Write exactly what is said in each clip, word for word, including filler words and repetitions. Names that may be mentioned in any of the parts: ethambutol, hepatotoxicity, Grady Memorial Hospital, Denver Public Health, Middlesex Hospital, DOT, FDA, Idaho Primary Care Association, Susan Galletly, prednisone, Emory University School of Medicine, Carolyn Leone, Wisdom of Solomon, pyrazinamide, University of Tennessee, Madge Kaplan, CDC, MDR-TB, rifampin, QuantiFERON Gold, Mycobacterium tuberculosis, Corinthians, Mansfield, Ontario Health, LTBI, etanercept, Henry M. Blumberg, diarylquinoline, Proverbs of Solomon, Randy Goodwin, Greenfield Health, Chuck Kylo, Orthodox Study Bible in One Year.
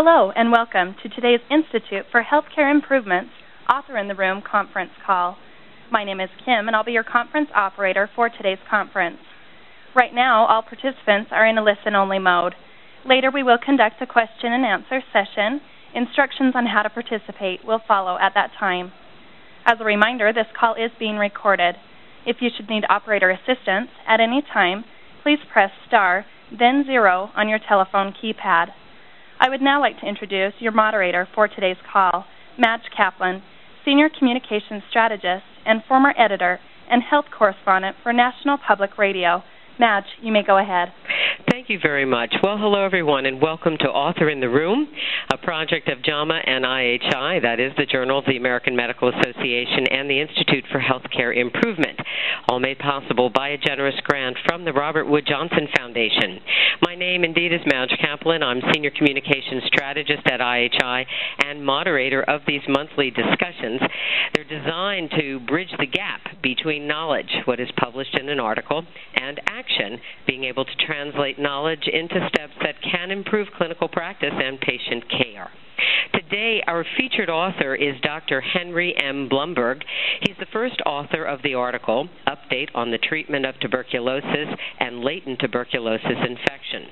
Hello and welcome to today's Institute for Healthcare Improvement's Author in the Room conference call. My name is Kim and I'll be your conference operator for today's conference. Right now, all participants are in a listen-only mode. Later, we will conduct a question and answer session. Instructions on how to participate will follow at that time. As a reminder, this call is being recorded. If you should need operator assistance at any time, please press star, then zero on your telephone keypad. I would now like to introduce your moderator for today's call, Madge Kaplan, Senior Communications Strategist and former editor and health correspondent for National Public Radio. Madge, you may go ahead. Thank you very much. Well, hello, everyone, and welcome to Author in the Room, a project of JAMA and I H I, that is the Journal of the American Medical Association and the Institute for Healthcare Improvement, all made possible by a generous grant from the Robert Wood Johnson Foundation. My name, indeed, is Madge Kaplan. I'm Senior Communications Strategist at I H I and moderator of these monthly discussions. They're designed to bridge the gap between knowledge, what is published in an article, and action. Being able to translate knowledge into steps that can improve clinical practice and patient care. Today, our featured author is Doctor Henry M. Blumberg. He's the first author of the article, Update on the Treatment of Tuberculosis and Latent Tuberculosis Infection.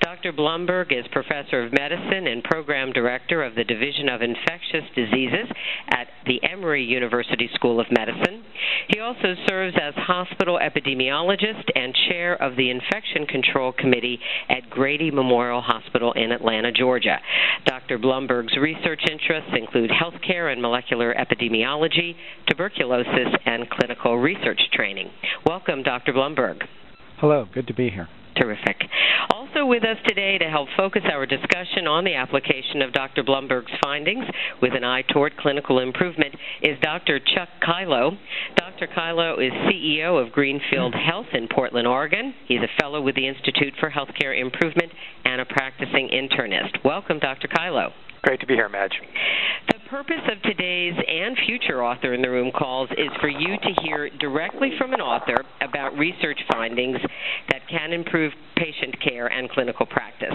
Doctor Blumberg is Professor of Medicine and Program Director of the Division of Infectious Diseases at the Emory University School of Medicine. He also serves as hospital epidemiologist and chair of the Infection Control Committee at Grady Memorial Hospital in Atlanta, Georgia. Doctor Blumberg's research interests include healthcare and molecular epidemiology, tuberculosis, and clinical research training. Welcome, Doctor Blumberg. Hello. Good to be here. Terrific. Also with us today to help focus our discussion on the application of Doctor Blumberg's findings with an eye toward clinical improvement is Doctor Chuck Kylo. Doctor Kylo is C E O of Greenfield Health in Portland, Oregon. He's a fellow with the Institute for Healthcare Improvement and a practicing internist. Welcome, Doctor Kylo. Great to be here, Madge. The purpose of today's and future Author in the Room calls is for you to hear directly from an author about research findings that can improve patient care and clinical practice,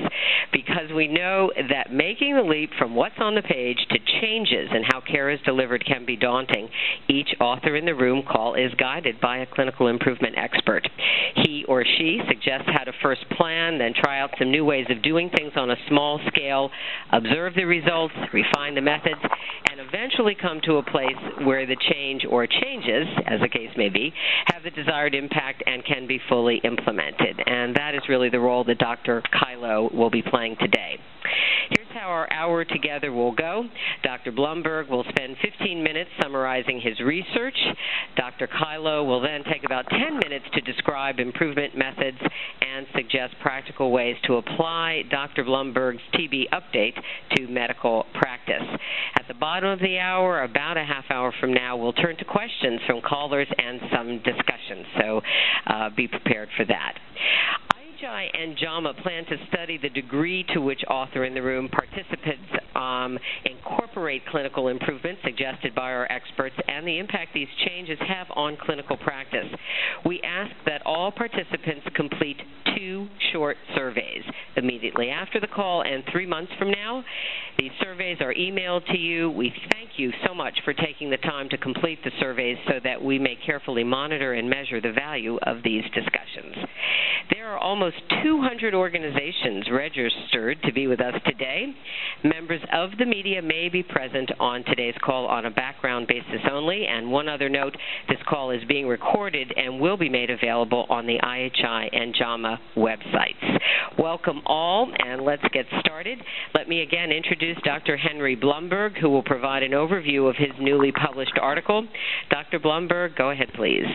because we know that making the leap from what's on the page to changes in how care is delivered can be daunting. Each Author in the Room call is guided by a clinical improvement expert. He or she suggests how to first plan, then try out some new ways of doing things on a small scale, observe the results, refine the methods, and eventually come to a place where the change or changes, as the case may be, have the desired impact and can be fully implemented. And that is really the role that Doctor Kylo will be playing today. Here's how our hour together will go. Doctor Blumberg will spend fifteen minutes summarizing his research. Doctor Kylo will then take about ten minutes to describe improvement methods and suggest practical ways to apply Doctor Blumberg's T B update to medical practice. At the bottom of the hour, about a half hour from now, we'll turn to questions from callers and some discussion, so uh, be prepared for that. I H I and JAMA plan to study the degree to which Author in the Room participants um, incorporate clinical improvements suggested by our experts and the impact these changes have on clinical practice. We ask that all participants complete two short surveys immediately after the call and three months from now. These surveys are emailed to you. We thank you so much for taking the time to complete the surveys so that we may carefully monitor and measure the value of these discussions. There are almost two hundred organizations registered to be with us today. Members of the media may be present on today's call on a background basis only. And one other note, this call is being recorded and will be made available on the I H I and JAMA websites. Welcome all, and let's get started. Let me again introduce Doctor Henry Blumberg, who will provide an overview of his newly published article. Doctor Blumberg, go ahead, please.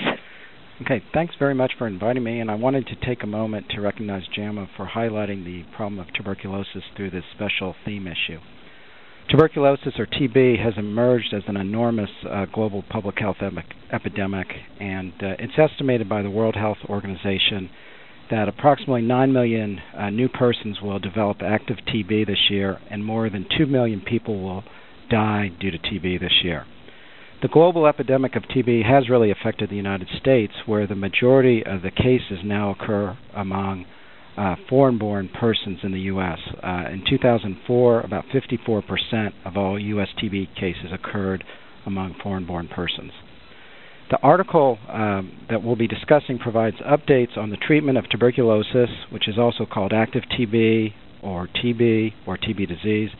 Okay, thanks very much for inviting me, and I wanted to take a moment to recognize JAMA for highlighting the problem of tuberculosis through this special theme issue. Tuberculosis, or T B, has emerged as an enormous uh, global public health epidemic, and uh, it's estimated by the World Health Organization that approximately nine million uh, new persons will develop active T B this year, and more than two million people will die due to T B this year. The global epidemic of T B has really affected the United States, where the majority of the cases now occur among uh, foreign-born persons in the U S Uh, in two thousand four, about fifty-four percent of all U S T B cases occurred among foreign-born persons. The article um, that we'll be discussing provides updates on the treatment of tuberculosis, which is also called active T B or T B or T B disease,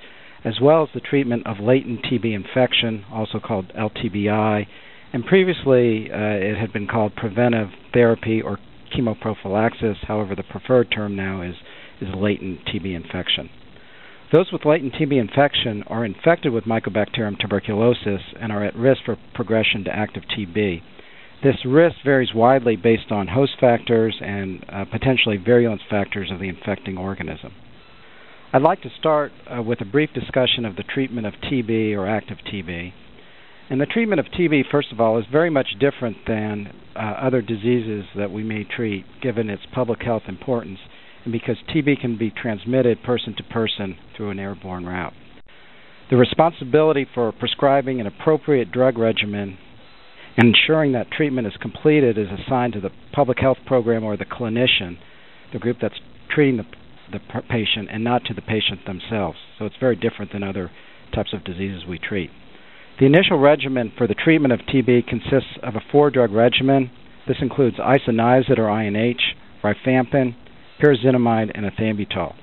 as well as the treatment of latent T B infection, also called L T B I, and previously uh, it had been called preventive therapy or chemoprophylaxis. However, the preferred term now is, is latent T B infection. Those with latent T B infection are infected with Mycobacterium tuberculosis and are at risk for progression to active T B. This risk varies widely based on host factors and uh, potentially virulence factors of the infecting organism. I'd like to start uh, with a brief discussion of the treatment of T B or active T B. And the treatment of T B, first of all, is very much different than uh, other diseases that we may treat, given its public health importance, and because T B can be transmitted person to person through an airborne route. The responsibility for prescribing an appropriate drug regimen and ensuring that treatment is completed is assigned to the public health program or the clinician, the group that's treating the the patient, and not to the patient themselves. So it's very different than other types of diseases we treat. The initial regimen for the treatment of T B consists of a four-drug regimen. This includes isoniazid or I N H, rifampin, pyrazinamide, and ethambutol.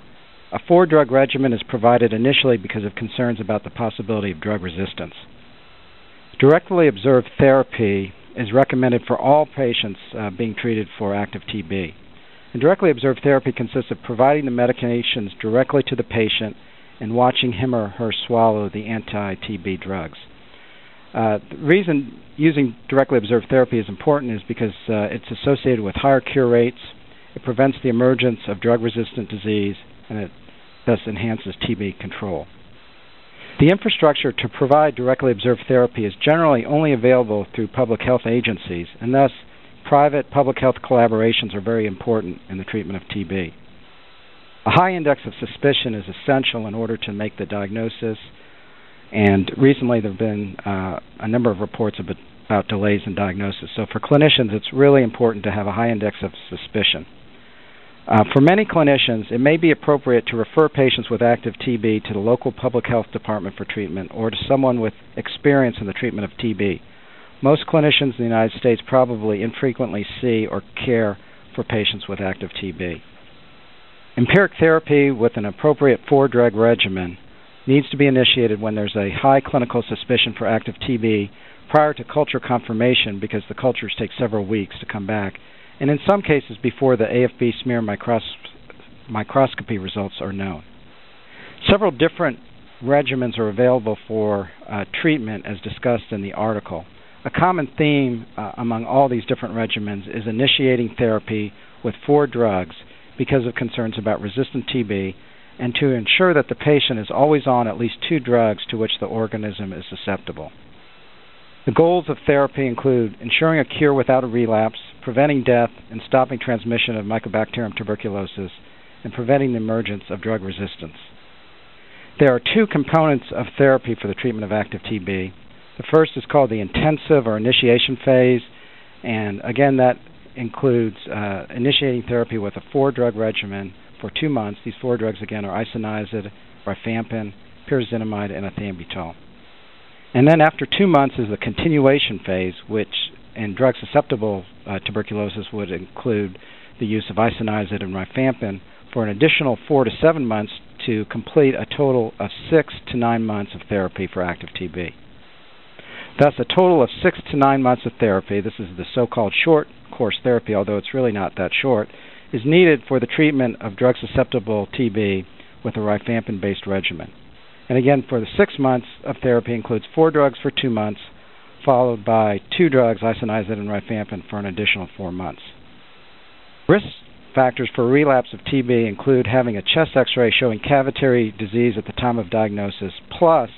A four-drug regimen is provided initially because of concerns about the possibility of drug resistance. Directly observed therapy is recommended for all patients uh, being treated for active T B. And directly observed therapy consists of providing the medications directly to the patient and watching him or her swallow the anti-T B drugs. Uh, the reason using directly observed therapy is important is because uh, it's associated with higher cure rates, it prevents the emergence of drug-resistant disease, and it thus enhances T B control. The infrastructure to provide directly observed therapy is generally only available through public health agencies, and thus private public health collaborations are very important in the treatment of T B. A high index of suspicion is essential in order to make the diagnosis, and recently there have been uh, a number of reports about delays in diagnosis. So for clinicians, it's really important to have a high index of suspicion. Uh, for many clinicians, it may be appropriate to refer patients with active T B to the local public health department for treatment or to someone with experience in the treatment of T B. Most clinicians in the United States probably infrequently see or care for patients with active T B. Empiric therapy with an appropriate four-drug regimen needs to be initiated when there's a high clinical suspicion for active T B prior to culture confirmation, because the cultures take several weeks to come back, and in some cases before the A F B smear micros- microscopy results are known. Several different regimens are available for uh, treatment as discussed in the article. A common theme uh, among all these different regimens is initiating therapy with four drugs because of concerns about resistant T B, and to ensure that the patient is always on at least two drugs to which the organism is susceptible. The goals of therapy include ensuring a cure without a relapse, preventing death, and stopping transmission of Mycobacterium tuberculosis, and preventing the emergence of drug resistance. There are two components of therapy for the treatment of active T B. The first is called the intensive or initiation phase, and again that includes uh, initiating therapy with a four-drug regimen for two months. These four drugs again are isoniazid, rifampin, pyrazinamide, and ethambutol. And then after two months is the continuation phase, which in drug-susceptible uh, tuberculosis would include the use of isoniazid and rifampin for an additional four to seven months to complete a total of six to nine months of therapy for active T B. Thus, a total of six to nine months of therapy, this is the so-called short course therapy, although it's really not that short, is needed for the treatment of drug-susceptible T B with a rifampin-based regimen. And again, for the six months of therapy includes four drugs for two months, followed by two drugs, isoniazid and rifampin, for an additional four months. Risk factors for relapse of T B include having a chest X-ray showing cavitary disease at the time of diagnosis, plus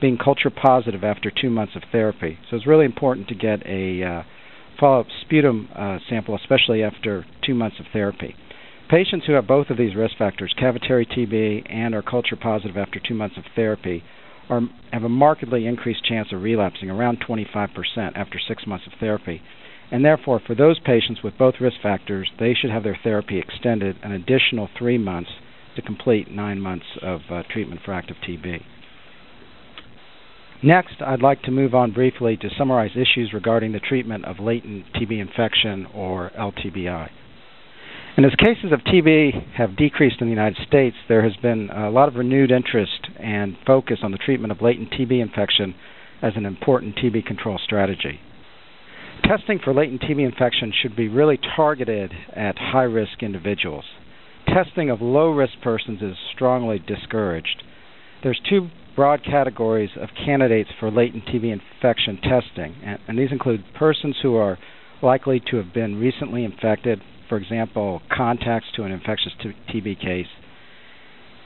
being culture positive after two months of therapy. So it's really important to get a uh, follow-up sputum uh, sample, especially after two months of therapy. Patients who have both of these risk factors, cavitary T B and are culture positive after two months of therapy, are, have a markedly increased chance of relapsing, around twenty-five percent after six months of therapy. and therefore for those patients with both risk factors, they should have their therapy extended an additional three months to complete nine months of uh, treatment for active T B. Next, I'd like to move on briefly to summarize issues regarding the treatment of latent T B infection, or L T B I. And as cases of T B have decreased in the United States, there has been a lot of renewed interest and focus on the treatment of latent T B infection as an important T B control strategy. Testing for latent T B infection should be really targeted at high-risk individuals. Testing of low-risk persons is strongly discouraged. There's two broad categories of candidates for latent T B infection testing, and, and these include persons who are likely to have been recently infected, for example, contacts to an infectious T B case.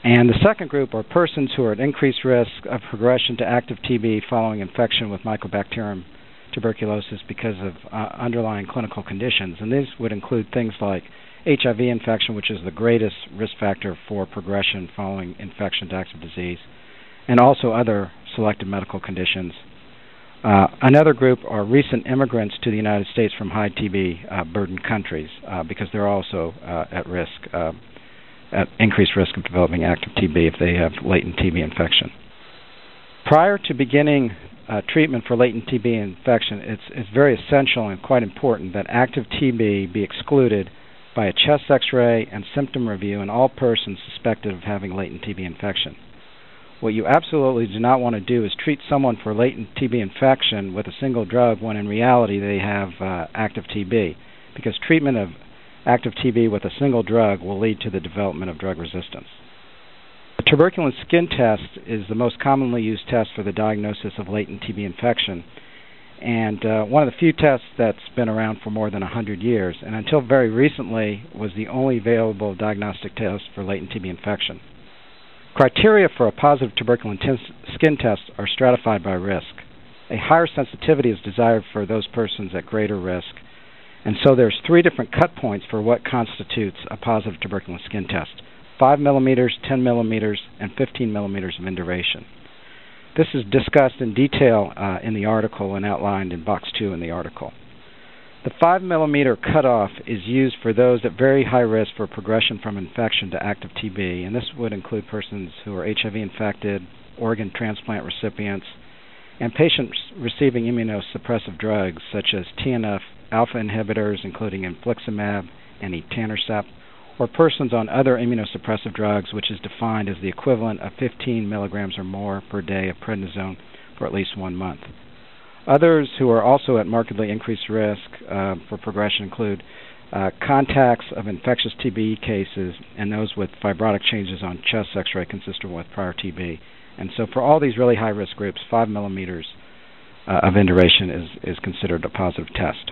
And the second group are persons who are at increased risk of progression to active T B following infection with Mycobacterium tuberculosis because of uh, underlying clinical conditions. And these would include things like H I V infection, which is the greatest risk factor for progression following infection to active disease, and also other selected medical conditions. Uh, another group are recent immigrants to the United States from high T B uh, burden countries uh, because they're also uh, at risk, uh, at increased risk of developing active T B if they have latent T B infection. Prior to beginning uh, treatment for latent T B infection, it's, it's very essential and quite important that active T B be excluded by a chest X-ray and symptom review in all persons suspected of having latent T B infection. What you absolutely do not want to do is treat someone for latent T B infection with a single drug when in reality they have uh, active T B, because treatment of active T B with a single drug will lead to the development of drug resistance. The tuberculin skin test is the most commonly used test for the diagnosis of latent T B infection, and uh, one of the few tests that's been around for more than one hundred years, and until very recently was the only available diagnostic test for latent T B infection. Criteria for a positive tuberculin t- skin test are stratified by risk. A higher sensitivity is desired for those persons at greater risk, and so there's three different cut points for what constitutes a positive tuberculin skin test: five millimeters, ten millimeters, and fifteen millimeters of induration. This is discussed in detail uh, in the article and outlined in box two in the article. The five millimeter cutoff is used for those at very high risk for progression from infection to active T B, and this would include persons who are H I V infected, organ transplant recipients, and patients receiving immunosuppressive drugs such as T N F alpha inhibitors, including infliximab and etanercept, or persons on other immunosuppressive drugs, which is defined as the equivalent of fifteen milligrams or more per day of prednisone for at least one month. Others who are also at markedly increased risk uh, for progression include uh, contacts of infectious T B cases and those with fibrotic changes on chest X-ray consistent with prior T B. And so for all these really high-risk groups, five millimeters uh, of induration is, is considered a positive test.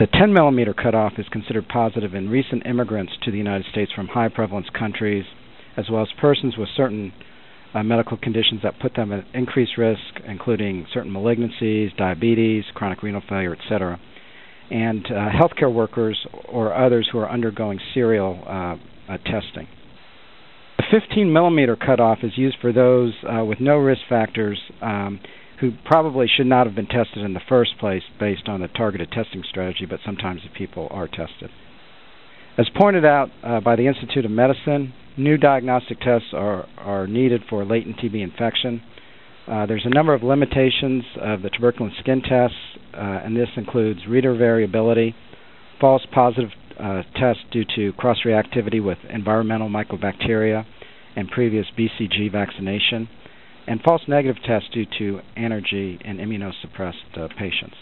The ten millimeter cutoff is considered positive in recent immigrants to the United States from high-prevalence countries, as well as persons with certain Uh, medical conditions that put them at increased risk, including certain malignancies, diabetes, chronic renal failure, et cetera, and uh, healthcare workers or others who are undergoing serial uh, uh, testing. The fifteen millimeter cutoff is used for those uh, with no risk factors um, who probably should not have been tested in the first place based on the targeted testing strategy, but sometimes the people are tested. As pointed out uh, by the Institute of Medicine, new diagnostic tests are, are needed for latent T B infection. Uh, there's a number of limitations of the tuberculin skin tests, uh, and this includes reader variability, false positive uh, tests due to cross-reactivity with environmental mycobacteria and previous B C G vaccination, and false negative tests due to anergy in immunosuppressed uh, patients.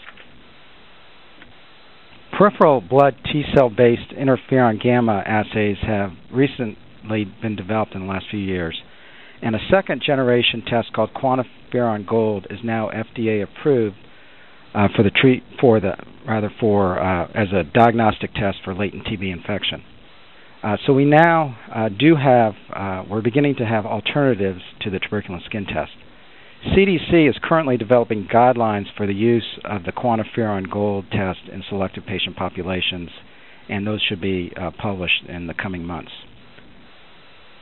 Peripheral blood T-cell-based interferon gamma assays have recent been developed in the last few years, and a second-generation test called QuantiFERON Gold is now F D A approved uh, for the treat for the rather for uh, as a diagnostic test for latent T B infection. Uh, so we now uh, do have uh, we're beginning to have alternatives to the tuberculin skin test. C D C is currently developing guidelines for the use of the QuantiFERON Gold test in selected patient populations, and those should be uh, published in the coming months.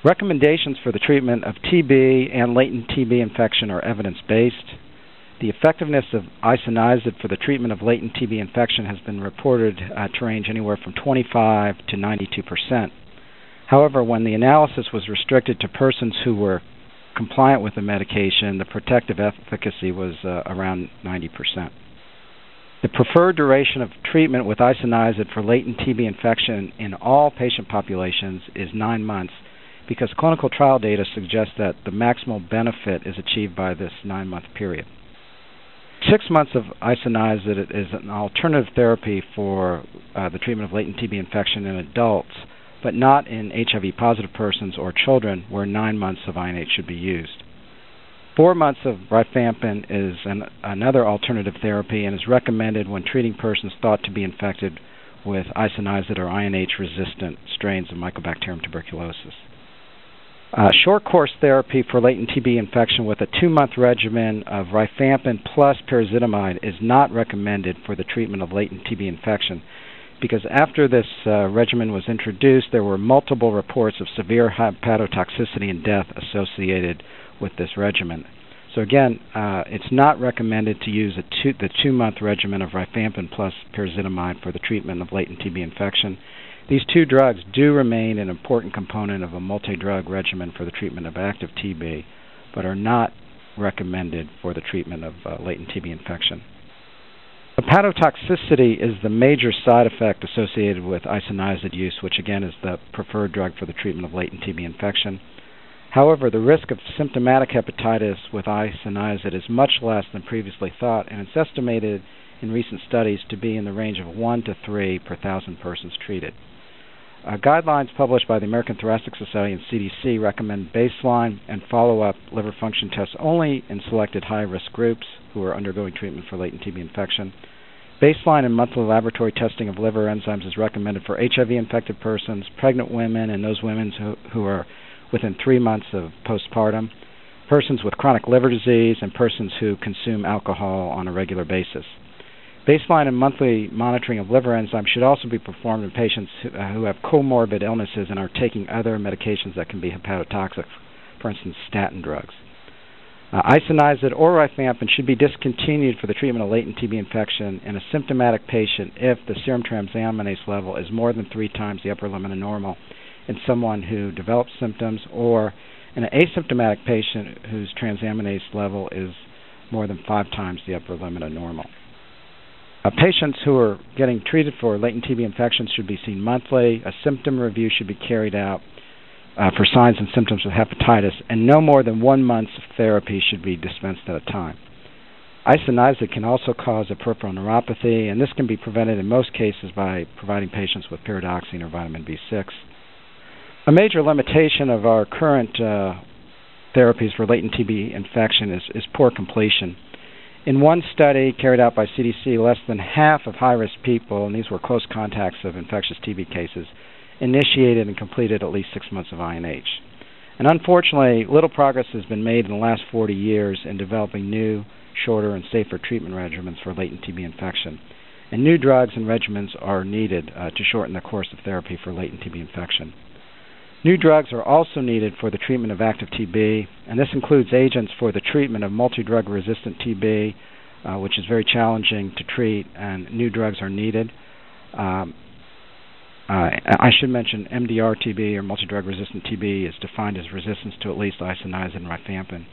Recommendations for the treatment of T B and latent T B infection are evidence-based. The effectiveness of isoniazid for the treatment of latent T B infection has been reported uh, to range anywhere from twenty-five to ninety-two percent. However, when the analysis was restricted to persons who were compliant with the medication, the protective efficacy was uh, around ninety percent. The preferred duration of treatment with isoniazid for latent T B infection in all patient populations is nine months because clinical trial data suggests that the maximal benefit is achieved by this nine-month period. Six months of isoniazid is an alternative therapy for uh, the treatment of latent T B infection in adults, but not in H I V-positive persons or children where nine months of I N H should be used. Four months of rifampin is an, another alternative therapy and is recommended when treating persons thought to be infected with isoniazid or I N H-resistant strains of Mycobacterium tuberculosis. Uh, short course therapy for latent T B infection with a two-month regimen of rifampin plus pyrazinamide is not recommended for the treatment of latent T B infection because after this uh, regimen was introduced, there were multiple reports of severe hepatotoxicity and death associated with this regimen. So again, uh, it's not recommended to use a two, the two-month regimen of rifampin plus pyrazinamide for the treatment of latent T B infection. These two drugs do remain an important component of a multi-drug regimen for the treatment of active T B, but are not recommended for the treatment of uh, latent T B infection. Hepatotoxicity is the major side effect associated with isoniazid use, which again is the preferred drug for the treatment of latent T B infection. However, the risk of symptomatic hepatitis with isoniazid is much less than previously thought, and it's estimated in recent studies to be in the range of one to three per thousand persons treated. Uh, guidelines published by the American Thoracic Society and C D C recommend baseline and follow-up liver function tests only in selected high-risk groups who are undergoing treatment for latent T B infection. Baseline and monthly laboratory testing of liver enzymes is recommended for H I V-infected persons, pregnant women, and those women who, who are within three months of postpartum, persons with chronic liver disease, and persons who consume alcohol on a regular basis. Baseline and monthly monitoring of liver enzymes should also be performed in patients who, uh, who have comorbid illnesses and are taking other medications that can be hepatotoxic, for instance, statin drugs. Uh, isoniazid or rifampin should be discontinued for the treatment of latent T B infection in a symptomatic patient if the serum transaminase level is more than three times the upper limit of normal in someone who develops symptoms, or in an asymptomatic patient whose transaminase level is more than five times the upper limit of normal. Uh, patients who are getting treated for latent T B infections should be seen monthly. A symptom review should be carried out uh, for signs and symptoms of hepatitis, and no more than one month's therapy should be dispensed at a time. Isoniazid can also cause a peripheral neuropathy, and this can be prevented in most cases by providing patients with pyridoxine or vitamin B six. A major limitation of our current uh, therapies for latent T B infection is, is poor completion. In one study carried out by C D C, less than half of high-risk people, and these were close contacts of infectious T B cases, initiated and completed at least six months of I N H. And unfortunately, little progress has been made in the last forty years in developing new, shorter, and safer treatment regimens for latent T B infection. And new drugs and regimens are needed uh, to shorten the course of therapy for latent T B infection. New drugs are also needed for the treatment of active T B, and this includes agents for the treatment of multi-drug resistant T B, uh, which is very challenging to treat, and new drugs are needed. Um, uh, I should mention M D R T B, or multi-drug resistant T B, is defined as resistance to at least isoniazid and rifampin.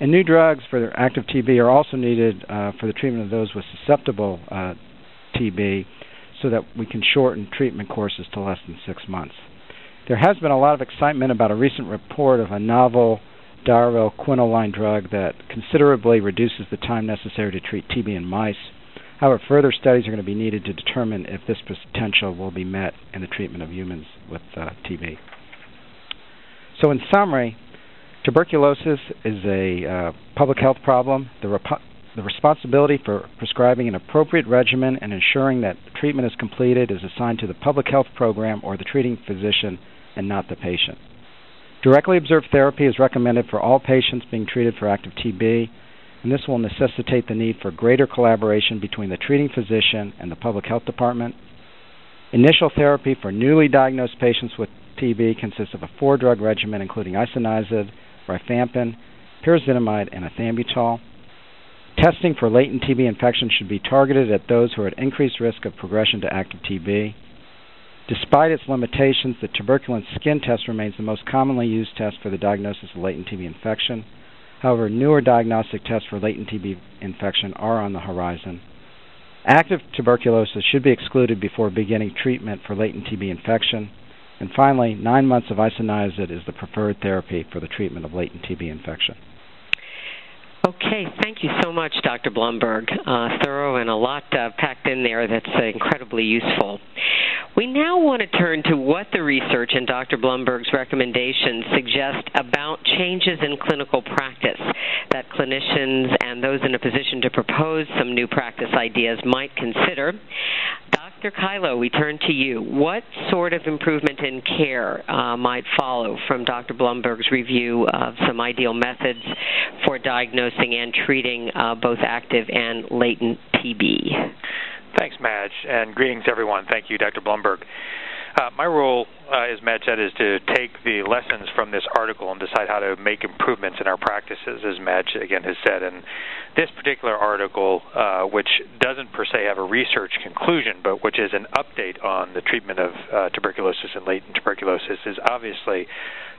And new drugs for active T B are also needed uh, for the treatment of those with susceptible uh, T B, so that we can shorten treatment courses to less than six months. There has been a lot of excitement about a recent report of a novel diarylquinoline drug that considerably reduces the time necessary to treat T B in mice. However, further studies are going to be needed to determine if this potential will be met in the treatment of humans with uh, T B. So in summary, tuberculosis is a uh, public health problem. The, rep- the responsibility for prescribing an appropriate regimen and ensuring that treatment is completed is assigned to the public health program or the treating physician, and not the patient. Directly observed therapy is recommended for all patients being treated for active T B, and this will necessitate the need for greater collaboration between the treating physician and the public health department. Initial therapy for newly diagnosed patients with T B consists of a four-drug regimen including isoniazid, rifampin, pyrazinamide, and ethambutol. Testing for latent T B infection should be targeted at those who are at increased risk of progression to active T B. Despite its limitations, the tuberculin skin test remains the most commonly used test for the diagnosis of latent T B infection. However, newer diagnostic tests for latent T B infection are on the horizon. Active tuberculosis should be excluded before beginning treatment for latent T B infection. And finally, nine months of isoniazid is the preferred therapy for the treatment of latent T B infection. Okay, thank you so much, Doctor Blumberg. Uh, thorough and a lot uh, packed in there that's uh, incredibly useful. We now want to turn to what the research and Doctor Blumberg's recommendations suggest about changes in clinical practice that clinicians and those in a position to propose some new practice ideas might consider. Doctor Kylo, we turn to you. What sort of improvement in care uh, might follow from Doctor Blumberg's review of some ideal methods for diagnosing and treating uh, both active and latent T B? Thanks, Madge, and greetings, everyone. Thank you, Doctor Blumberg. Uh, my role, uh, as Madge said, is to take the lessons from this article and decide how to make improvements in our practices, as Madge, again, has said. And this particular article, uh, which doesn't per se have a research conclusion, but which is an update on the treatment of uh, tuberculosis and latent tuberculosis, is obviously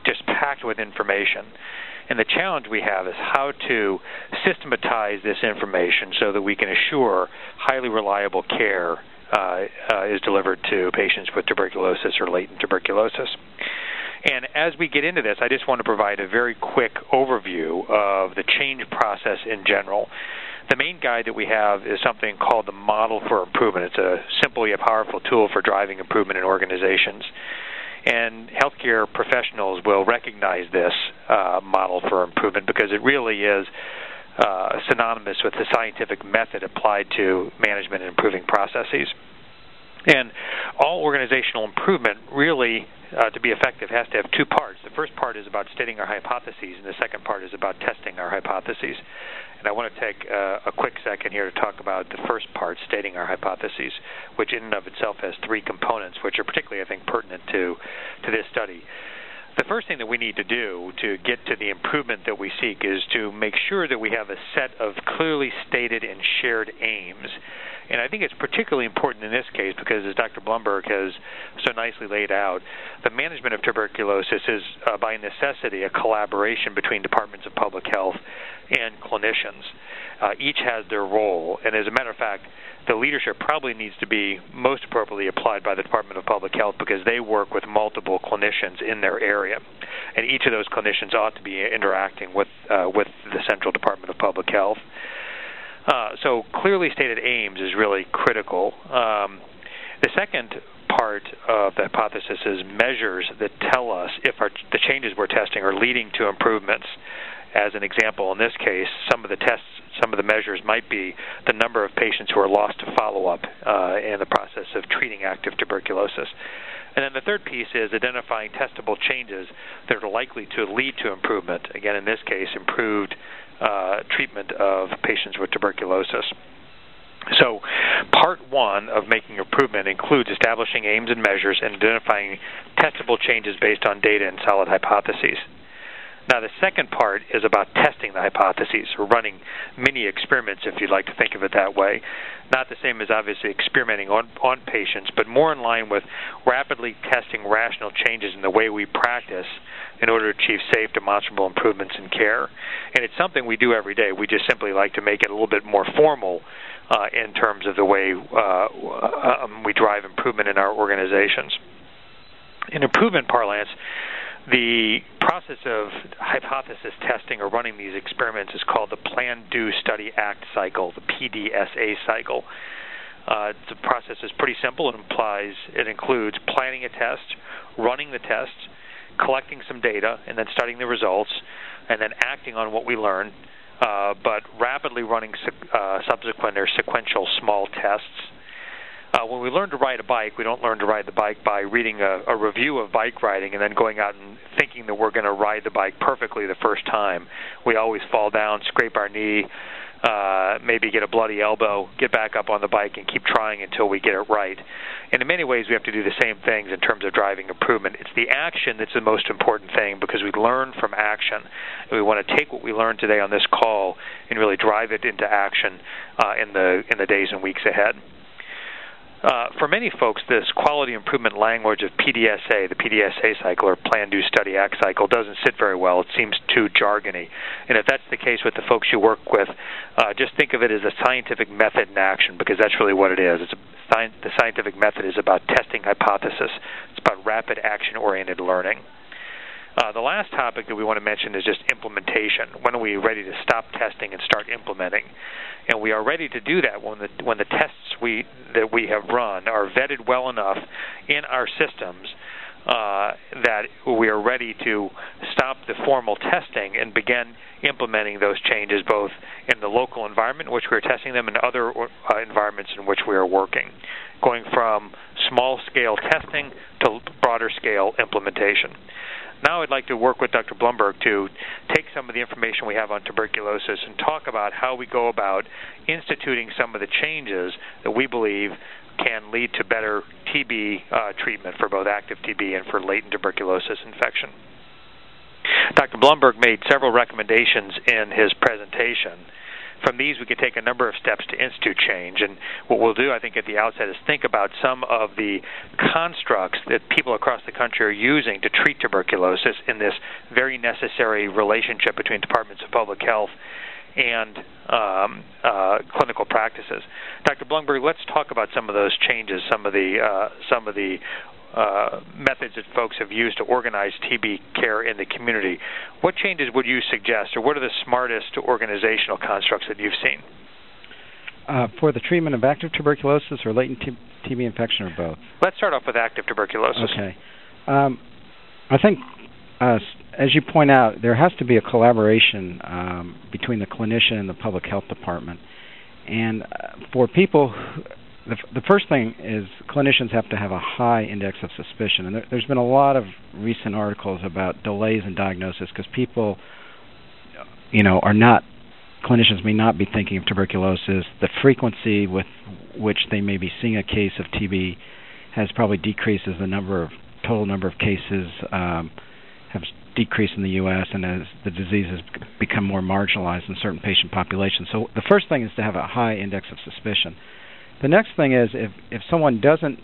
just packed with information. And the challenge we have is how to systematize this information so that we can assure highly reliable care uh, uh, is delivered to patients with tuberculosis or latent tuberculosis. And as we get into this, I just want to provide a very quick overview of the change process in general. The main guide that we have is something called the Model for Improvement. It's a simply a powerful tool for driving improvement in organizations. And healthcare professionals will recognize this uh, model for improvement because it really is uh, synonymous with the scientific method applied to management and improving processes. And all organizational improvement really, uh, to be effective, has to have two parts. The first part is about stating our hypotheses, and the second part is about testing our hypotheses. And I want to take uh, a quick second here to talk about the first part, stating our hypotheses, which in and of itself has three components, which are particularly, I think, pertinent to, to this study. The first thing that we need to do to get to the improvement that we seek is to make sure that we have a set of clearly stated and shared aims. And I think it's particularly important in this case because, as Doctor Blumberg has so nicely laid out, the management of tuberculosis is, uh, by necessity, a collaboration between departments of public health and clinicians. Uh, each has their role, and as a matter of fact, the leadership probably needs to be most appropriately applied by the Department of Public Health because they work with multiple clinicians in their area, and each of those clinicians ought to be interacting with uh, with the Central Department of Public Health. Uh, so clearly stated aims is really critical. Um, the second part of the hypothesis is measures that tell us if our, the changes we're testing are leading to improvements. As an example, in this case, some of the tests, some of the measures might be the number of patients who are lost to follow-up uh, in the process of treating active tuberculosis. And then the third piece is identifying testable changes that are likely to lead to improvement. Again, in this case, improved uh, treatment of patients with tuberculosis. So part one of making improvement includes establishing aims and measures and identifying testable changes based on data and solid hypotheses. Now, the second part is about testing the hypotheses, or running mini experiments, if you'd like to think of it that way. Not the same as, obviously, experimenting on, on patients, but more in line with rapidly testing rational changes in the way we practice in order to achieve safe, demonstrable improvements in care. And it's something we do every day. We just simply like to make it a little bit more formal uh, in terms of the way uh, um, we drive improvement in our organizations. In improvement parlance, the process of hypothesis testing or running these experiments is called the Plan, Do, Study, Act cycle, the P D S A cycle. Uh, the process is pretty simple. It implies it includes planning a test, running the test, collecting some data, and then studying the results, and then acting on what we learn, uh, but rapidly running uh, subsequent or sequential small tests. Uh, when we learn to ride a bike, we don't learn to ride the bike by reading a, a review of bike riding and then going out and thinking that we're going to ride the bike perfectly the first time. We always fall down, scrape our knee, uh, maybe get a bloody elbow, get back up on the bike, and keep trying until we get it right. And in many ways, we have to do the same things in terms of driving improvement. It's the action that's the most important thing, because we learn from action. And we want to take what we learned today on this call and really drive it into action uh, in the in the days and weeks ahead. Uh, for many folks, this quality improvement language of P D S A, the P D S A cycle, or plan, do, study, act cycle, doesn't sit very well. It seems too jargony. And if that's the case with the folks you work with, uh, just think of it as a scientific method in action, because that's really what it is. It's a sci- the scientific method is about testing hypothesis. It's about rapid action-oriented learning. Uh, the last topic that we want to mention is just implementation. When are we ready to stop testing and start implementing? And we are ready to do that when the when the tests we that we have run are vetted well enough in our systems uh, that we are ready to stop the formal testing and begin implementing those changes, both in the local environment in which we are testing them and other uh, environments in which we are working, going from small-scale testing to broader-scale implementation. Now I'd like to work with Doctor Blumberg to take some of the information we have on tuberculosis and talk about how we go about instituting some of the changes that we believe can lead to better T B uh, treatment for both active T B and for latent tuberculosis infection. Doctor Blumberg made several recommendations in his presentation. From these, we could take a number of steps to institute change. And what we'll do, I think, at the outset is think about some of the constructs that people across the country are using to treat tuberculosis in this very necessary relationship between departments of public health and um, uh, clinical practices. Doctor Blumberg, let's talk about some of those changes, some of the uh, some of the Uh, methods that folks have used to organize T B care in the community. What changes would you suggest, or what are the smartest organizational constructs that you've seen? Uh, for the treatment of active tuberculosis or latent t- TB infection, or both? Let's start off with active tuberculosis. Okay. Um, I think, uh, as you point out, there has to be a collaboration um, between the clinician and the public health department. And uh, for people who The, f- the first thing is clinicians have to have a high index of suspicion. And there, there's been a lot of recent articles about delays in diagnosis because people, you know, are not, clinicians may not be thinking of tuberculosis. The frequency with which they may be seeing a case of T B has probably decreased as the number of, total number of cases um, have decreased in the U S and as the disease has become more marginalized in certain patient populations. So the first thing is to have a high index of suspicion. The next thing is if, if someone doesn't,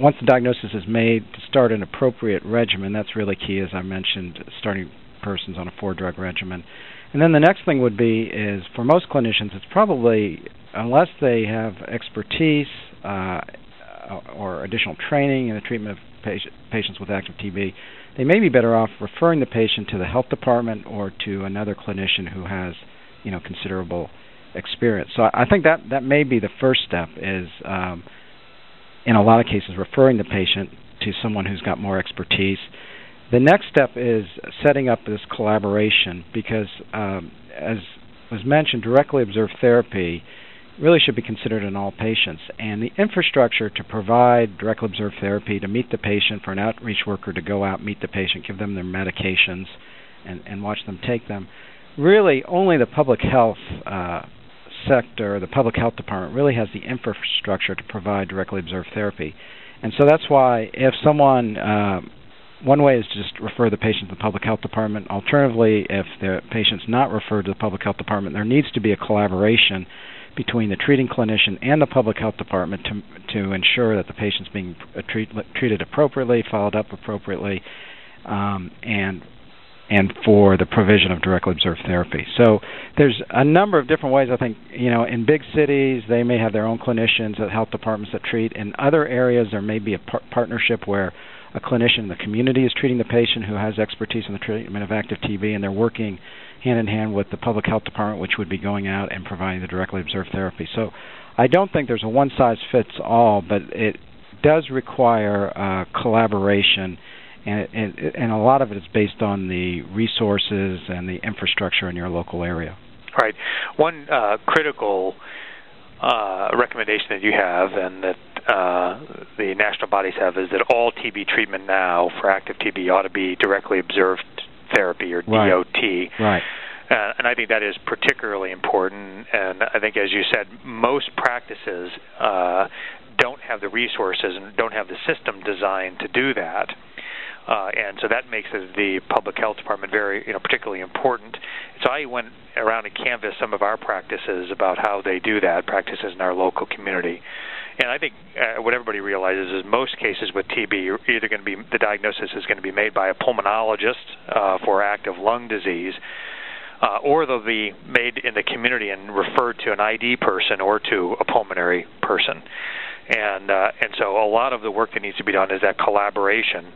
once the diagnosis is made, to start an appropriate regimen. That's really key, as I mentioned, starting persons on a four-drug regimen. And then the next thing would be is for most clinicians, it's probably, unless they have expertise uh, or additional training in the treatment of patient, patients with active T B, they may be better off referring the patient to the health department or to another clinician who has, you know, considerable experience. So I think that, that may be the first step is, um, in a lot of cases, referring the patient to someone who's got more expertise. The next step is setting up this collaboration because, um, as was mentioned, directly observed therapy really should be considered in all patients. And the infrastructure to provide directly observed therapy to meet the patient, for an outreach worker to go out, meet the patient, give them their medications, and, and watch them take them, really only the public health uh, sector, the public health department really has the infrastructure to provide directly observed therapy. And so that's why if someone, uh, one way is to just refer the patient to the public health department. Alternatively, if the patient's not referred to the public health department, there needs to be a collaboration between the treating clinician and the public health department to to ensure that the patient's being treat, treated appropriately, followed up appropriately, um, and and for the provision of directly observed therapy. So there's a number of different ways. I think, you know, in big cities, they may have their own clinicians at health departments that treat. In other areas, there may be a par- partnership where a clinician in the community is treating the patient who has expertise in the treatment of active T B, and they're working hand-in-hand with the public health department, which would be going out and providing the directly observed therapy. So I don't think there's a one-size-fits-all, but it does require uh, collaboration. And, and, and a lot of it is based on the resources and the infrastructure in your local area. All right. One uh, critical uh, recommendation that you have and that uh, the national bodies have is that all T B treatment now for active T B ought to be directly observed therapy, or right. D O T. Right. Uh, and I think that is particularly important. And I think, as you said, most practices uh, don't have the resources and don't have the system designed to do that. Uh, and so that makes the public health department very, you know, particularly important. So I went around and canvassed some of our practices about how they do that, practices in our local community. And I think uh, what everybody realizes is most cases with T B are either going to be, the diagnosis is going to be made by a pulmonologist uh, for active lung disease, uh, or they'll be made in the community and referred to an I D person or to a pulmonary person. And uh, and so a lot of the work that needs to be done is that collaboration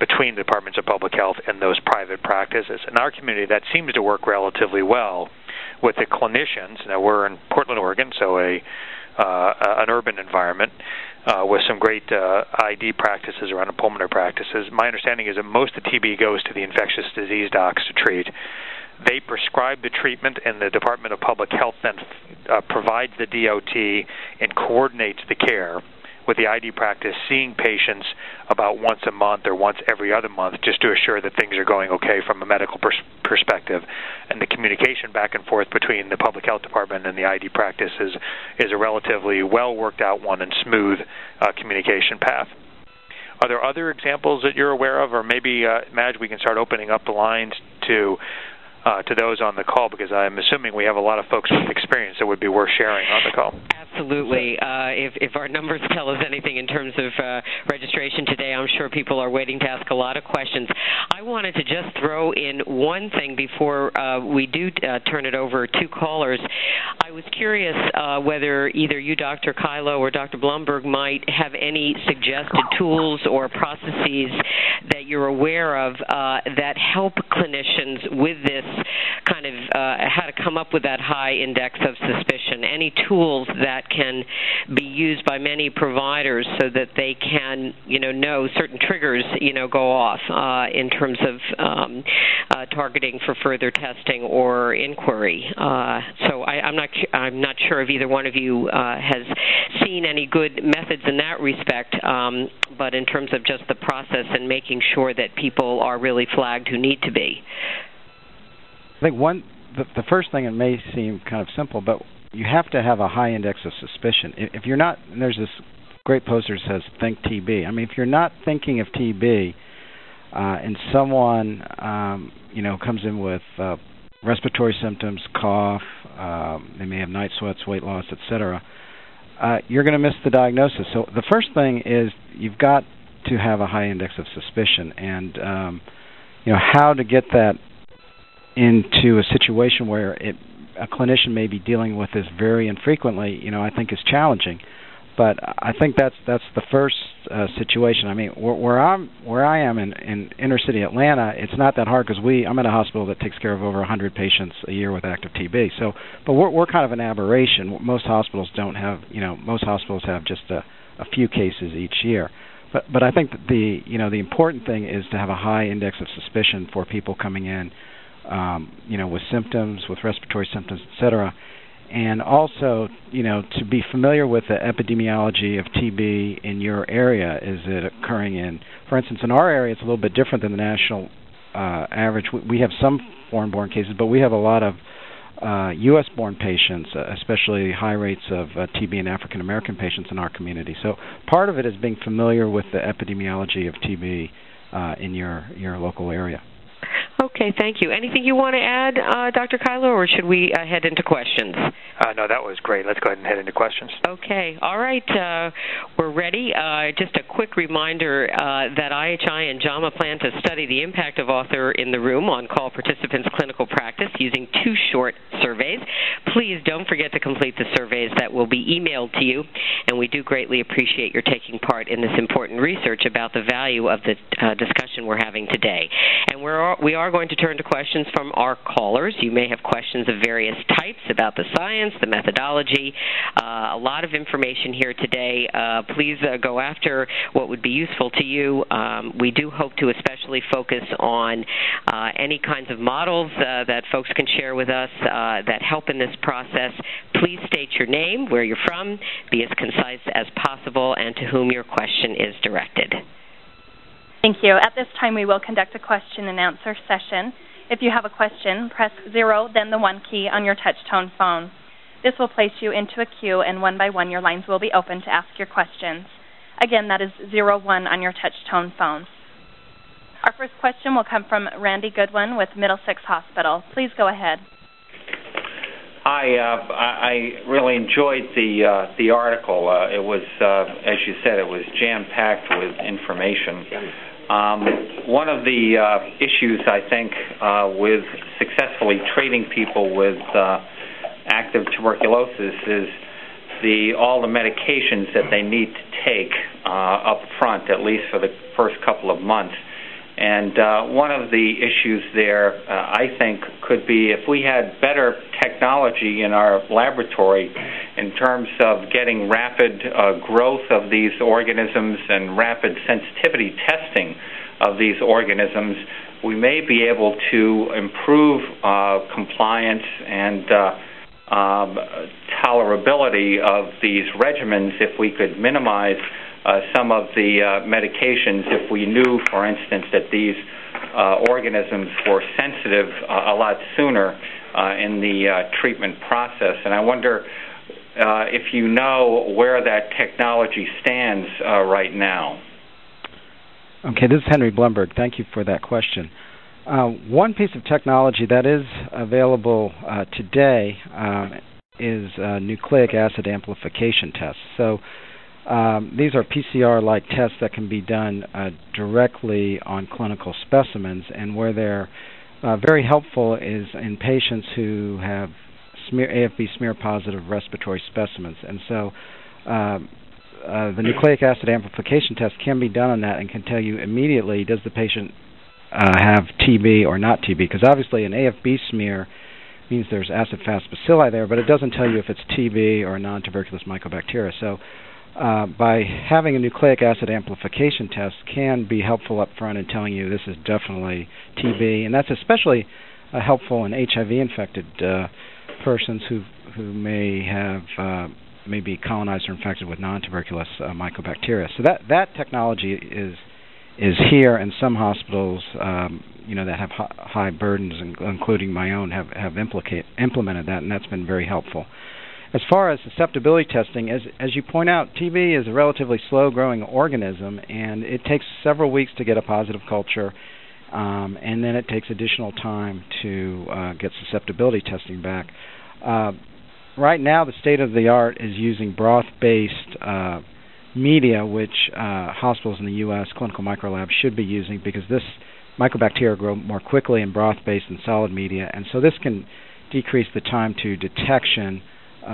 between the departments of public health and those private practices. In our community, that seems to work relatively well with the clinicians. Now, we're in Portland, Oregon, so a uh, an urban environment uh, with some great uh, I D practices around the pulmonary practices. My understanding is that most of the T B goes to the infectious disease docs to treat. They prescribe the treatment, and the Department of Public Health then uh, provides the D O T and coordinates the care with the I D practice, seeing patients about once a month or once every other month just to assure that things are going okay from a medical pers- perspective. And the communication back and forth between the public health department and the I D practice is, is a relatively well-worked-out one and smooth uh, communication path. Are there other examples that you're aware of? Or maybe, uh, Madge, we can start opening up the lines to... Uh, to those on the call, because I'm assuming we have a lot of folks with experience that would be worth sharing on the call. Absolutely. Uh, if, if our numbers tell us anything in terms of uh, registration today, I'm sure people are waiting to ask a lot of questions. I wanted to just throw in one thing before uh, we do uh, turn it over to callers. I was curious uh, whether either you, Doctor Kylo, or Doctor Blumberg might have any suggested tools or processes that you're aware of uh, that help clinicians with this kind of uh, how to come up with that high index of suspicion, any tools that can be used by many providers so that they can, you know, know certain triggers, you know, go off uh, in terms of um, uh, targeting for further testing or inquiry. Uh, so I, I'm not I'm not sure if either one of you uh, has seen any good methods in that respect, um, but in terms of just the process and making sure that people are really flagged who need to be. I think one, the, the first thing, it may seem kind of simple, but you have to have a high index of suspicion. If you're not, and there's this great poster that says, think T B. I mean, if you're not thinking of T B uh, and someone, um, you know, comes in with uh, respiratory symptoms, cough, um, they may have night sweats, weight loss, et cetera, uh, you're going to miss the diagnosis. So the first thing is you've got to have a high index of suspicion. And, um, you know, how to get that into a situation where it, a clinician may be dealing with this very infrequently, you know, I think is challenging. But I think that's that's the first uh, situation. I mean, where, where I'm where I am in, in inner city Atlanta, it's not that hard because we I'm at a hospital that takes care of over one hundred patients a year with active T B. So, but we're we're kind of an aberration. Most hospitals don't have, you know, most hospitals have just a, a few cases each year. But but I think that the you know the important thing is to have a high index of suspicion for people coming in. Um, you know, with symptoms, with respiratory symptoms, et cetera, and also, you know, to be familiar with the epidemiology of T B in your area. Is it occurring in, for instance, in our area, it's a little bit different than the national uh, average. We, we have some foreign-born cases, but we have a lot of uh, U S-born patients, uh, especially high rates of uh, T B in African-American patients in our community. So part of it is being familiar with the epidemiology of T B uh, in your, your local area. Okay, thank you. Anything you want to add, uh, Doctor Kylo, or should we uh, head into questions? Uh, no, that was great. Let's go ahead and head into questions. Okay. All right. Uh, we're ready. Uh, just a quick reminder uh, that I H I and JAMA plan to study the impact of Author in the Room on call participants' clinical practice using two short surveys. Please don't forget to complete the surveys that will be emailed to you, and we do greatly appreciate your taking part in this important research about the value of the uh, discussion we're having today. And we're all, we are We're going to turn to questions from our callers. You may have questions of various types about the science, the methodology, uh, a lot of information here today. Uh, please uh, go after what would be useful to you. Um, we do hope to especially focus on uh, any kinds of models uh, that folks can share with us uh, that help in this process. Please state your name, where you're from, be as concise as possible, and to whom your question is directed. Thank you. At this time, we will conduct a question and answer session. If you have a question, press zero, then the one key on your touch-tone phone. This will place you into a queue, and one by one your lines will be open to ask your questions. Again, that is zero one on your touch-tone phone. Our first question will come from Randy Goodwin with Middlesex Hospital. Please go ahead. Hi, uh, I really enjoyed the uh, the article. Uh, it was, uh, as you said, it was jam-packed with information. Um, one of the uh, issues, I think, uh, with successfully treating people with uh, active tuberculosis is the all the medications that they need to take uh, up front, at least for the first couple of months. And uh, one of the issues there, uh, I think, could be if we had better technology in our laboratory in terms of getting rapid uh, growth of these organisms and rapid sensitivity testing of these organisms, we may be able to improve uh, compliance and uh, um, tolerability of these regimens if we could minimize Uh, some of the uh, medications if we knew, for instance, that these uh, organisms were sensitive uh, a lot sooner uh, in the uh, treatment process. And I wonder uh, if you know where that technology stands uh, right now. Okay, this is Henry Blumberg. Thank you for that question. Uh, one piece of technology that is available uh, today uh, is uh, nucleic acid amplification tests. So Um, these are P C R-like tests that can be done uh, directly on clinical specimens, and where they're uh, very helpful is in patients who have smear, A F B smear-positive respiratory specimens. And so uh, uh, the nucleic acid amplification test can be done on that and can tell you immediately, does the patient uh, have T B or not T B? Because obviously an A F B smear means there's acid-fast bacilli there, but it doesn't tell you if it's T B or non-tuberculous mycobacteria. So Uh, by having a nucleic acid amplification test can be helpful up front in telling you this is definitely T B, and that's especially uh, helpful in H I V-infected uh, persons who who may have uh, may be colonized or infected with non-tuberculous uh, mycobacteria. So that that technology is is here, and some hospitals um, you know that have h- high burdens, including my own, have have implicate, implemented that, and that's been very helpful. As far as susceptibility testing, as as you point out, T B is a relatively slow-growing organism, and it takes several weeks to get a positive culture, um, and then it takes additional time to uh, get susceptibility testing back. Uh, right now, the state-of-the-art is using broth-based uh, media, which uh, hospitals in the U S, clinical microlabs, should be using, because this mycobacteria grow more quickly in broth-based than solid media, and so this can decrease the time to detection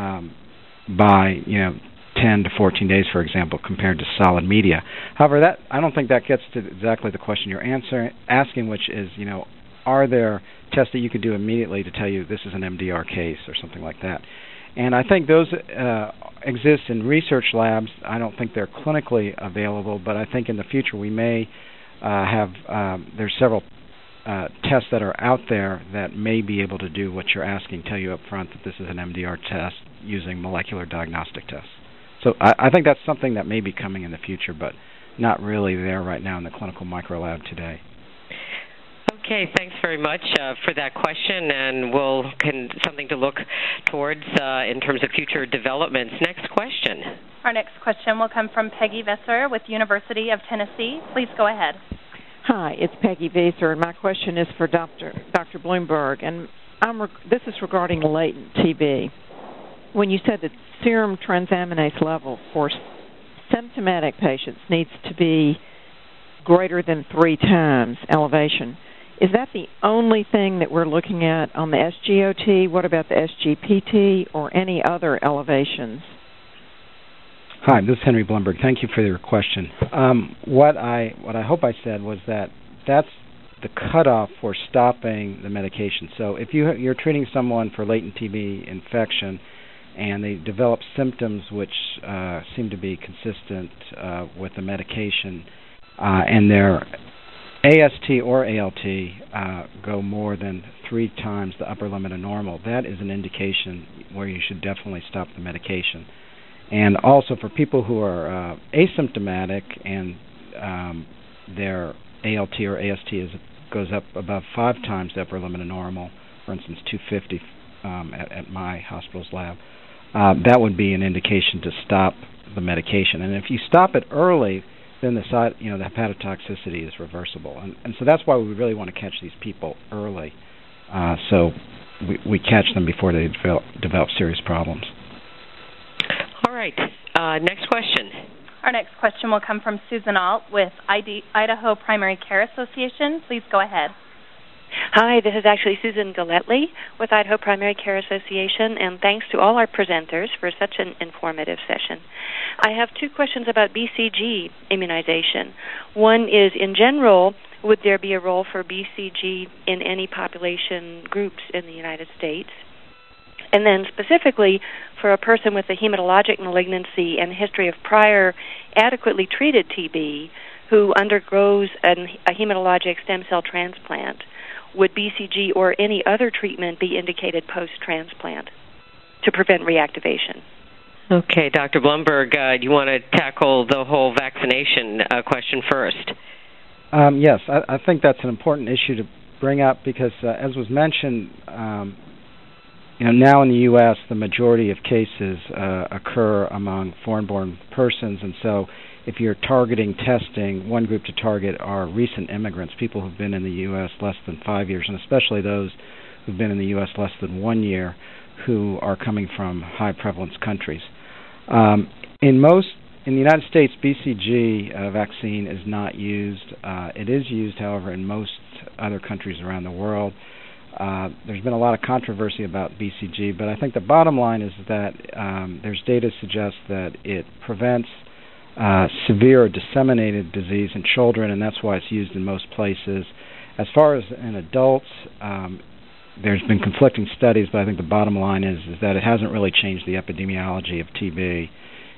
Um, by you know ten to fourteen days, for example, compared to solid media. However, that I don't think that gets to exactly the question you're answer, asking, which is you know are there tests that you could do immediately to tell you this is an M D R case or something like that? And I think those uh, exist in research labs. I don't think they're clinically available, but I think in the future we may uh, have um, there's several Uh, tests that are out there that may be able to do what you're asking, tell you up front that this is an M D R test using molecular diagnostic tests. So I, I think that's something that may be coming in the future, but not really there right now in the clinical microlab today. Okay, thanks very much uh, for that question, and we'll can something to look towards uh, in terms of future developments. Next question. Our next question will come from Peggy Vesser with University of Tennessee. Please go ahead. Hi, it's Peggy Vesser, and my question is for Doctor Doctor Blumberg, and I'm reg- this is regarding latent T B. When you said that serum transaminase level for symptomatic patients needs to be greater than three times elevation, is that the only thing that we're looking at on the S G O T? What about the S G P T or any other elevations? Hi, this is Henry Blumberg. Thank you for your question. Um, what I what I hope I said was that that's the cutoff for stopping the medication. So if you, you're treating someone for latent T B infection and they develop symptoms which uh, seem to be consistent uh, with the medication uh, and their A S T or A L T uh, go more than three times the upper limit of normal, that is an indication where you should definitely stop the medication. And also for people who are uh, asymptomatic and um, their A L T or A S T is goes up above five times the upper limit of normal, for instance, two fifty um, at, at my hospital's lab, uh, that would be an indication to stop the medication. And if you stop it early, then the side, you know, the hepatotoxicity is reversible. And, and so that's why we really want to catch these people early, uh, so we, we catch them before they develop, develop serious problems. All right. Uh, next question. Our next question will come from Susan Alt with I D, Idaho Primary Care Association. Please go ahead. Hi, this is actually Susan Galletly with Idaho Primary Care Association, and thanks to all our presenters for such an informative session. I have two questions about B C G immunization. One is, in general, would there be a role for B C G in any population groups in the United States? And then specifically for a person with a hematologic malignancy and history of prior adequately treated T B who undergoes an, a hematologic stem cell transplant, would B C G or any other treatment be indicated post-transplant to prevent reactivation? Okay, Doctor Blumberg, uh, do you want to tackle the whole vaccination uh, question first? Um, yes, I, I think that's an important issue to bring up because, uh, as was mentioned, um, You know, now in the U S, the majority of cases uh, occur among foreign-born persons, and so if you're targeting testing, one group to target are recent immigrants, people who've been in the U S less than five years, and especially those who've been in the U S less than one year who are coming from high-prevalence countries. Um, in most, in the United States, B C G uh, vaccine is not used. Uh, it is used, however, in most other countries around the world. Uh, there's been a lot of controversy about B C G, but I think the bottom line is that um, there's data to suggest that it prevents uh, severe or disseminated disease in children, and that's why it's used in most places. As far as in adults, um, there's been conflicting studies, but I think the bottom line is, is that it hasn't really changed the epidemiology of T B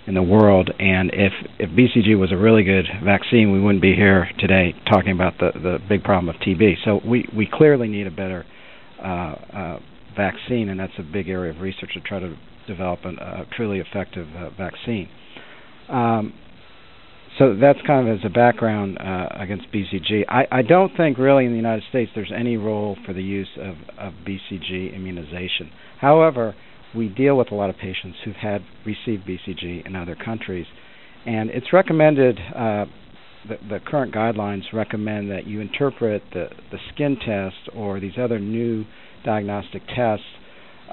in the world, and if, if B C G was a really good vaccine, we wouldn't be here today talking about the, the big problem of T B. So we, we clearly need a better Uh, uh, vaccine, and that's a big area of research to try to develop a uh, truly effective uh, vaccine. Um, so that's kind of as a background uh, against B C G. I, I don't think really in the United States there's any role for the use of, of B C G immunization. However, we deal with a lot of patients who've had received B C G in other countries, and it's recommended, uh, The, the current guidelines recommend that you interpret the, the skin test or these other new diagnostic tests.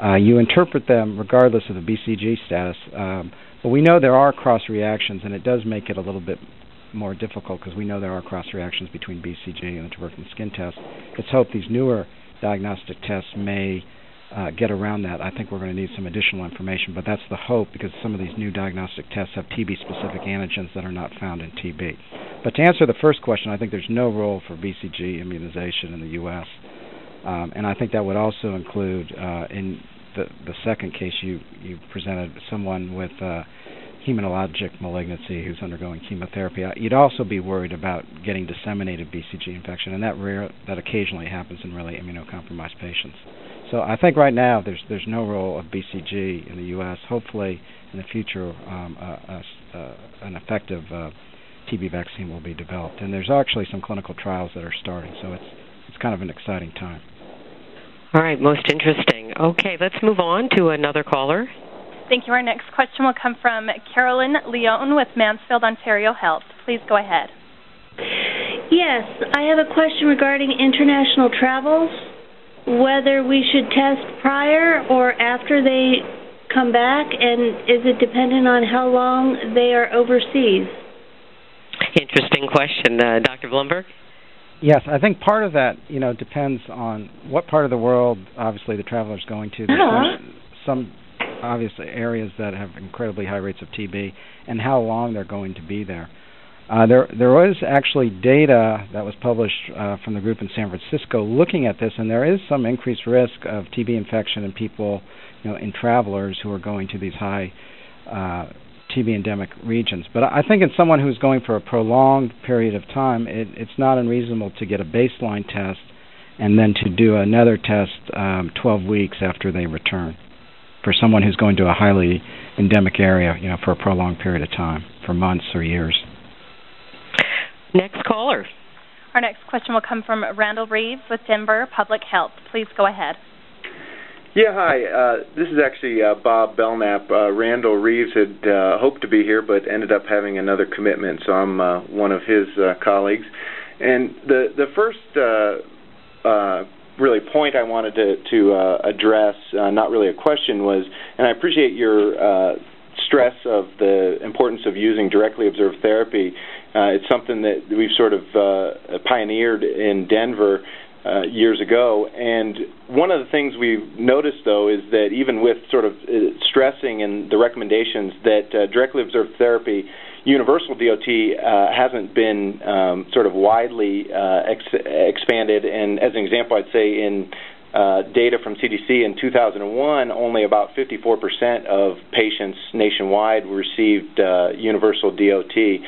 Uh, you interpret them regardless of the B C G status. Um, but we know there are cross-reactions, and it does make it a little bit more difficult because we know there are cross-reactions between B C G and the tuberculin skin test. Let's hope these newer diagnostic tests may uh, get around that. I think we're going to need some additional information, but that's the hope because some of these new diagnostic tests have T B-specific antigens that are not found in T B. But to answer the first question, I think there's no role for B C G immunization in the U S, um, and I think that would also include, uh, in the, the second case you, you presented, someone with uh, hematologic malignancy who's undergoing chemotherapy. You'd also be worried about getting disseminated B C G infection, and that rare, that occasionally happens in really immunocompromised patients. So I think right now there's there's no role of B C G in the U S. Hopefully, in the future, um, a, a, a, an effective uh, T B vaccine will be developed, and there's actually some clinical trials that are starting, so it's it's kind of an exciting time. All right, most interesting. Okay, let's move on to another caller. Thank you. Our next question will come from Carolyn Leone with Mansfield, Ontario Health. Please go ahead. Yes, I have a question regarding international travels, whether we should test prior or after they come back, and is it dependent on how long they are overseas? Interesting question. Uh, Doctor Blumberg? Yes, I think part of that, you know, depends on what part of the world, obviously, the traveler's going to. There's uh-huh. some, some, obviously, areas that have incredibly high rates of T B and how long they're going to be there. Uh, there, there was actually data that was published uh, from the group in San Francisco looking at this, and there is some increased risk of T B infection in people, you know, in travelers who are going to these high uh T B endemic regions. But I think in someone who's going for a prolonged period of time, it, it's not unreasonable to get a baseline test and then to do another test um, twelve weeks after they return for someone who's going to a highly endemic area, you know, for a prolonged period of time, for months or years. Next caller. Our next question will come from Randall Reves with Denver Public Health. Please go ahead. Yeah, hi. Uh, this is actually uh, Bob Belknap. Uh, Randall Reves had uh, hoped to be here but ended up having another commitment, so I'm uh, one of his uh, colleagues. And the, the first uh, uh, really point I wanted to, to uh, address, uh, not really a question, was, and I appreciate your uh, stress of the importance of using directly observed therapy. Uh, it's something that we've sort of uh, pioneered in Denver uh, years ago. And one of the things we've noticed, though, is that even with sort of uh, stressing and the recommendations that uh, directly observed therapy, universal D O T uh, hasn't been um, sort of widely uh, ex- expanded. And as an example, I'd say in Uh, data from C D C in two thousand one, only about fifty-four percent of patients nationwide received uh, universal D O T.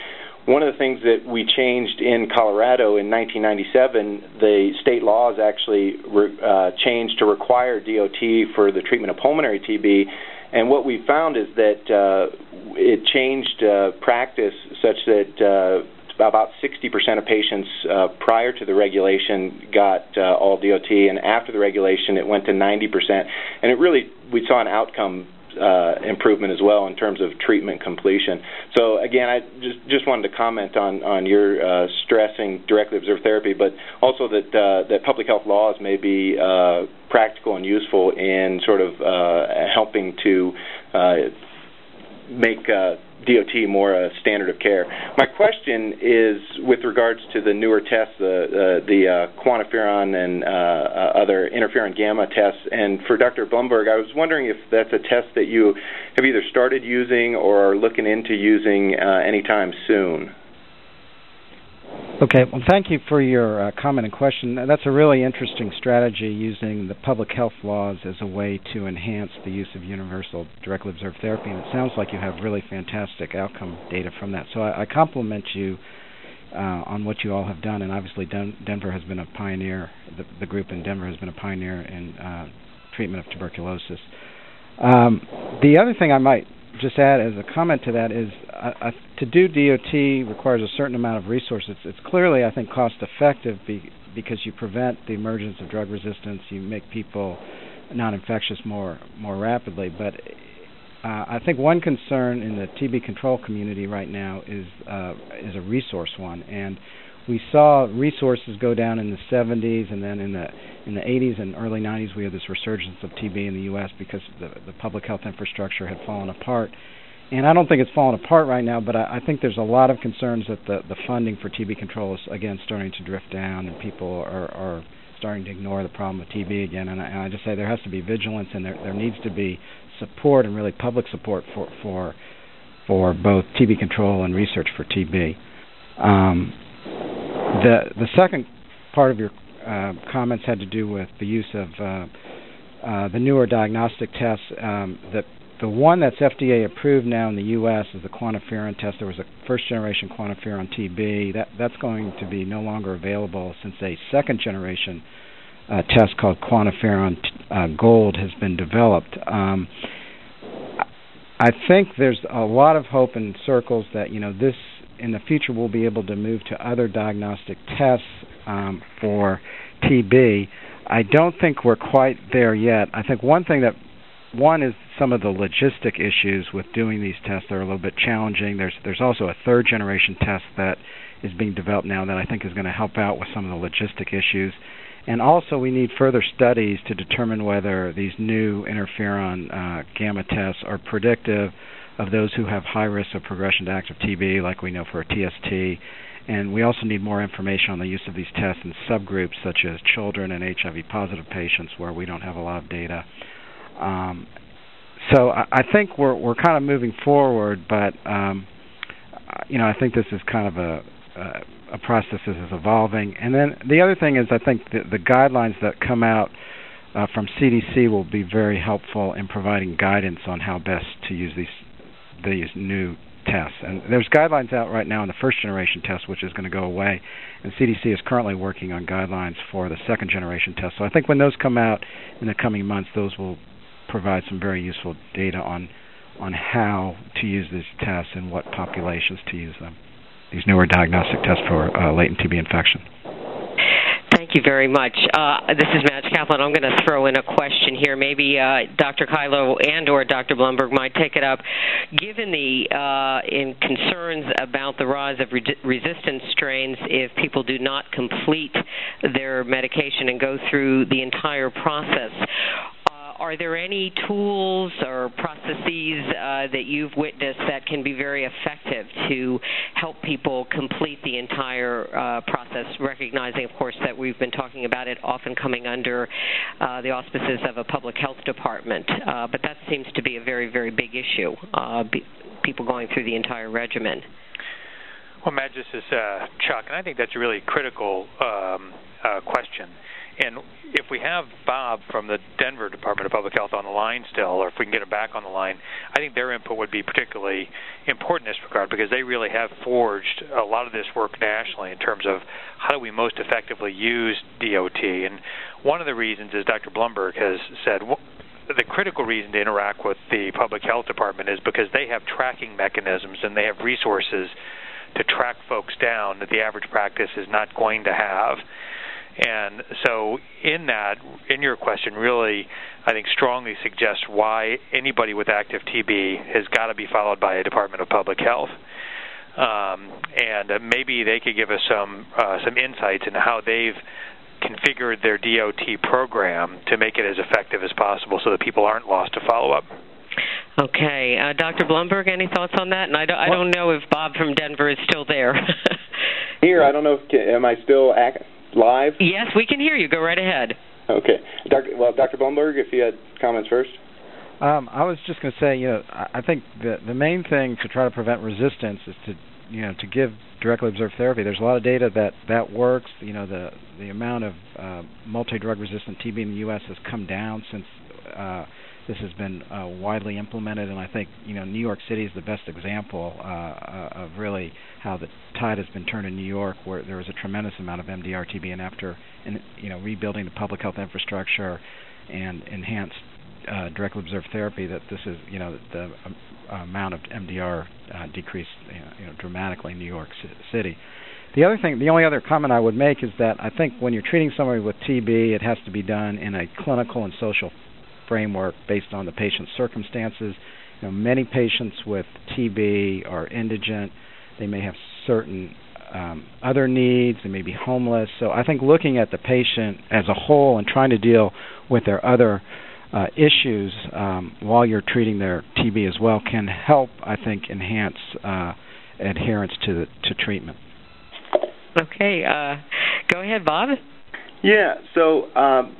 One of the things that we changed in Colorado in nineteen ninety-seven, the state laws actually re- uh, changed to require D O T for the treatment of pulmonary T B, and what we found is that uh, it changed uh, practice such that uh, about sixty percent of patients uh, prior to the regulation got uh, all D O T, and after the regulation it went to ninety percent. And it really, we saw an outcome uh, improvement as well in terms of treatment completion. So again, I just, just wanted to comment on, on your uh, stressing directly observed therapy, but also that, uh, that public health laws may be uh, practical and useful in sort of uh, helping to uh, make uh, D O T more a standard of care. My question is with regards to the newer tests, the uh, the uh, QuantiFERON and uh, uh, other interferon gamma tests. And for Doctor Blumberg, I was wondering if that's a test that you have either started using or are looking into using uh, anytime soon. Okay. Well, thank you for your uh, comment and question. That's a really interesting strategy, using the public health laws as a way to enhance the use of universal directly observed therapy. And it sounds like you have really fantastic outcome data from that. So I, I compliment you uh, on what you all have done. And obviously, Den- Denver has been a pioneer. The, the group in Denver has been a pioneer in uh, treatment of tuberculosis. Um, the other thing I might just add as a comment to that is uh, uh, to do D O T requires a certain amount of resources. It's, it's clearly, I think, cost effective be, because you prevent the emergence of drug resistance, you make people non-infectious more more rapidly. But uh, I think one concern in the T B control community right now is uh, is a resource one, and we saw resources go down in the seventies, and then in the in the eighties and early nineties, we had this resurgence of T B in the U S because the, the public health infrastructure had fallen apart. And I don't think it's fallen apart right now, but I, I think there's a lot of concerns that the, the funding for T B control is, again, starting to drift down, and people are, are starting to ignore the problem of T B again. And I, and I just say there has to be vigilance, and there, there needs to be support, and really public support for, for, for both T B control and research for T B. Um, The the second part of your uh, comments had to do with the use of uh, uh, the newer diagnostic tests. Um, the, the one that's F D A approved now in the U S is the QuantiFERON test. There was a first-generation QuantiFERON T B. That, that's going to be no longer available since a second-generation uh, test called QuantiFERON uh, Gold has been developed. Um, I think there's a lot of hope in circles that, you know, this in the future, we'll be able to move to other diagnostic tests um, for T B. I don't think we're quite there yet. I think one thing that, one is some of the logistic issues with doing these tests that are a little bit challenging. There's there's also a third generation test that is being developed now that I think is going to help out with some of the logistic issues. And also we need further studies to determine whether these new interferon uh, gamma tests are predictive of those who have high risk of progression to active T B, like we know for a T S T. And we also need more information on the use of these tests in subgroups, such as children and H I V-positive patients, where we don't have a lot of data. Um, so I, I think we're we're kind of moving forward, but um, you know, I think this is kind of a, a, a process that is evolving. And then the other thing is, I think the, the guidelines that come out uh, from C D C will be very helpful in providing guidance on how best to use these these new tests. And there's guidelines out right now on the first generation test, which is going to go away, and C D C is currently working on guidelines for the second generation test. So I think when those come out in the coming months, those will provide some very useful data on on how to use these tests and what populations to use them, these newer diagnostic tests for uh, latent T B infection. Thank you very much. Uh, this is Madge Kaplan. I'm going to throw in a question here. Maybe uh, Doctor Kylo and or Doctor Blumberg might take it up. Given the uh, in concerns about the rise of re- resistant strains, if people do not complete their medication and go through the entire process, are there any tools or processes uh, that you've witnessed that can be very effective to help people complete the entire uh, process, recognizing, of course, that we've been talking about it often coming under uh, the auspices of a public health department? Uh, but that seems to be a very, very big issue, uh, be- people going through the entire regimen. Well, Madge, this is uh, Chuck, and I think that's a really critical um, uh, question. And if we have Bob from the Denver Department of Public Health on the line still, or if we can get him back on the line, I think their input would be particularly important in this regard, because they really have forged a lot of this work nationally in terms of how do we most effectively use D O T. And one of the reasons, as Doctor Blumberg has said, the critical reason to interact with the public health department is because they have tracking mechanisms and they have resources to track folks down that the average practice is not going to have. And so in that, in your question, really, I think strongly suggests why anybody with active T B has got to be followed by a Department of Public Health. Um, and uh, maybe they could give us some uh, some insights into how they've configured their D O T program to make it as effective as possible so that people aren't lost to follow-up. Okay. Uh, Doctor Blumberg, any thoughts on that? And I don't, I don't know if Bob from Denver is still there. Here, I don't know if am I still active. Live? Yes, we can hear you. Go right ahead. Okay. Doctor, well, Doctor Blumberg, if you had comments first. Um, I was just going to say, you know, I think the the main thing to try to prevent resistance is to, you know, to give directly observed therapy. There's a lot of data that, that works. You know, the the amount of uh, multi-drug resistant T B in the U S has come down since uh, this has been uh, widely implemented, and I think, you know, New York City is the best example uh, of really how the tide has been turned in New York, where there was a tremendous amount of M D R T B, and after, in, you know, rebuilding the public health infrastructure and enhanced uh, directly observed therapy, that this is, you know, the um, amount of M D R uh, decreased, you know, you know, dramatically in New York City. The other thing, the only other comment I would make is that I think when you're treating somebody with T B, it has to be done in a clinical and social framework based on the patient's circumstances. You know, many patients with T B are indigent. They may have certain um, other needs. They may be homeless. So I think looking at the patient as a whole and trying to deal with their other uh, issues um, while you're treating their T B as well can help, I think, enhance uh, adherence to the, to treatment. Okay. Uh, go ahead, Bob. Yeah. So. Um,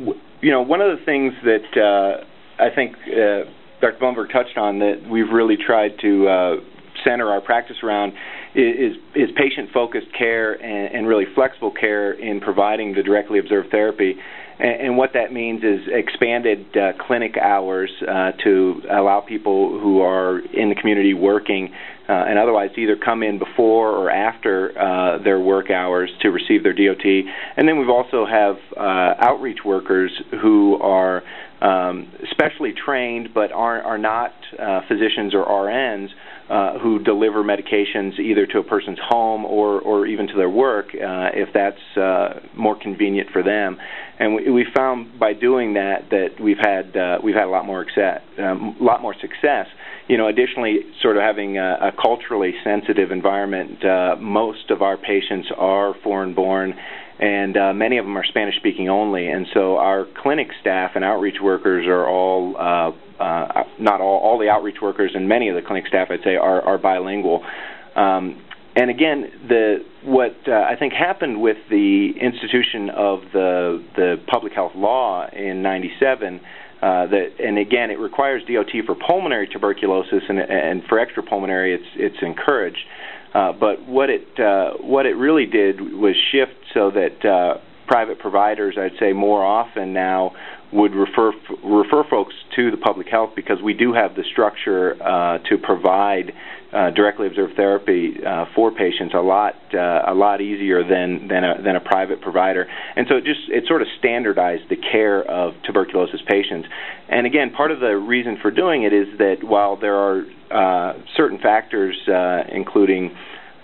w- You know, one of the things that uh, I think uh, Doctor Blumberg touched on that we've really tried to uh, center our practice around is, is patient-focused care and, and really flexible care in providing the directly observed therapy. And, and what that means is expanded uh, clinic hours uh, to allow people who are in the community working uh, and otherwise to either come in before or after uh, their work hours to receive their D O T. And then we also have uh, outreach workers who are um, specially trained but are, are not uh, physicians or R Ns uh, who deliver medications either to a person's home or, or even to their work uh, if that's uh, more convenient for them. And we, we found by doing that that we've had uh, we've had a lot more success, um, lot more success. You know, additionally, sort of having a, a culturally sensitive environment. Uh, most of our patients are foreign-born, and uh, many of them are Spanish-speaking only. And so our clinic staff and outreach workers are all uh, uh, not all all the outreach workers and many of the clinic staff, I'd say, are, are bilingual. Um, And again, the what uh, I think happened with the institution of the the public health law in ninety-seven, uh, that and again it requires D O T for pulmonary tuberculosis, and and for extrapulmonary it's it's encouraged. Uh, but what it uh, what it really did was shift so that uh, private providers, I'd say, more often now would refer refer folks to the public health because we do have the structure uh, to provide uh, directly observed therapy uh, for patients a lot uh, a lot easier than than a, than a private provider, and so it just it sort of standardized the care of tuberculosis patients. And again, part of the reason for doing it is that while there are uh, certain factors, uh, including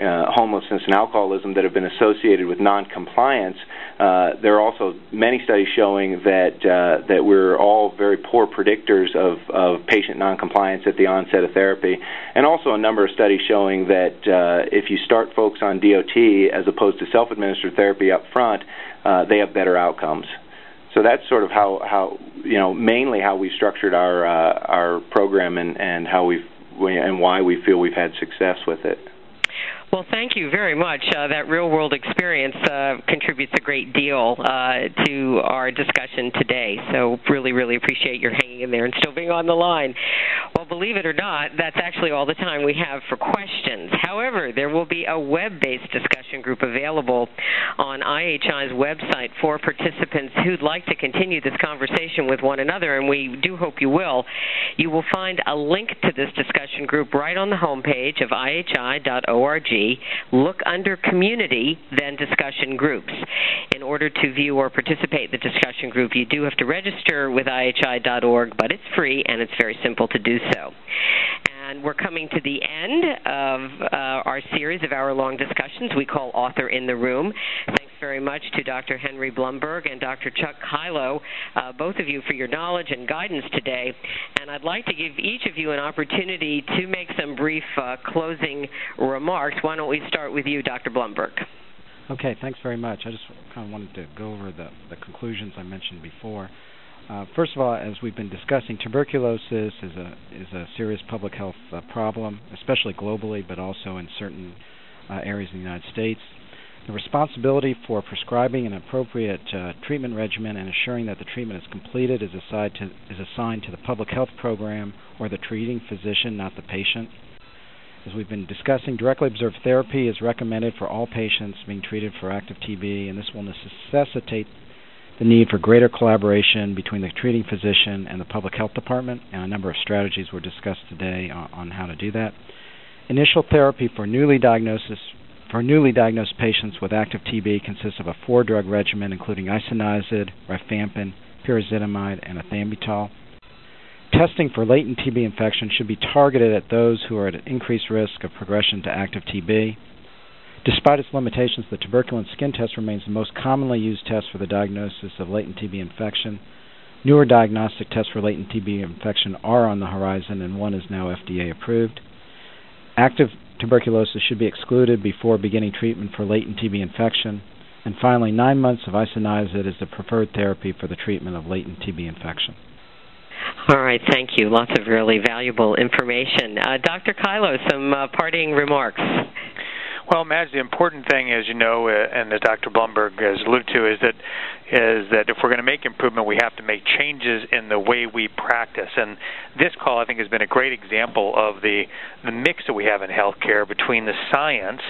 uh, homelessness and alcoholism that have been associated with noncompliance, uh, there are also many studies showing that uh, that we're all very poor predictors of, of patient noncompliance at the onset of therapy, and also a number of studies showing that uh, if you start folks on D O T as opposed to self-administered therapy up front, uh, they have better outcomes. So that's sort of how, how you know, mainly how we've structured our uh, our program and, and how we've and why we feel we've had success with it. Well, thank you very much. Uh, that real-world experience uh, contributes a great deal uh, to our discussion today. So really, really appreciate your hanging in there and still being on the line. Well, believe it or not, that's actually all the time we have for questions. However, there will be a web-based discussion group available on I H I's website for participants who'd like to continue this conversation with one another, and we do hope you will. You will find a link to this discussion group right on the homepage of I H I dot org. Look under Community, then Discussion Groups. In order to view or participate in the discussion group, you do have to register with I H I dot org, but it's free and it's very simple to do so. And we're coming to the end of uh, our series of hour-long discussions we call Author in the Room. Thanks very much to Doctor Henry Blumberg and Doctor Chuck Kylo, uh, both of you, for your knowledge and guidance today. And I'd like to give each of you an opportunity to make some brief uh, closing remarks. Why don't we start with you, Doctor Blumberg? Okay, thanks very much. I just kind of wanted to go over the, the conclusions I mentioned before. Uh, first of all, as we've been discussing, tuberculosis is a is a serious public health uh, problem, especially globally, but also in certain uh, areas in the United States. The responsibility for prescribing an appropriate uh, treatment regimen and assuring that the treatment is completed is assigned to is assigned to the public health program or the treating physician, not the patient. As we've been discussing, directly observed therapy is recommended for all patients being treated for active T B, and this will necessitate the need for greater collaboration between the treating physician and the public health department, and a number of strategies were discussed today on, on how to do that. Initial therapy for newly diagnosis for newly diagnosed patients with active T B consists of a four-drug regimen, including isoniazid, rifampin, pyrazinamide, and ethambutol. Testing for latent T B infection should be targeted at those who are at increased risk of progression to active T B. Despite its limitations, the tuberculin skin test remains the most commonly used test for the diagnosis of latent T B infection. Newer diagnostic tests for latent T B infection are on the horizon, and one is now F D A approved. Active tuberculosis should be excluded before beginning treatment for latent T B infection. And finally, nine months of isoniazid is the preferred therapy for the treatment of latent T B infection. All right, thank you. Lots of really valuable information. Uh, Doctor Kylo, some uh, parting remarks. Well, Madge, the important thing, as you know, uh, and as Doctor Blumberg has alluded to, is that is that if we're going to make improvement, we have to make changes in the way we practice. And this call, I think, has been a great example of the the mix that we have in healthcare between the science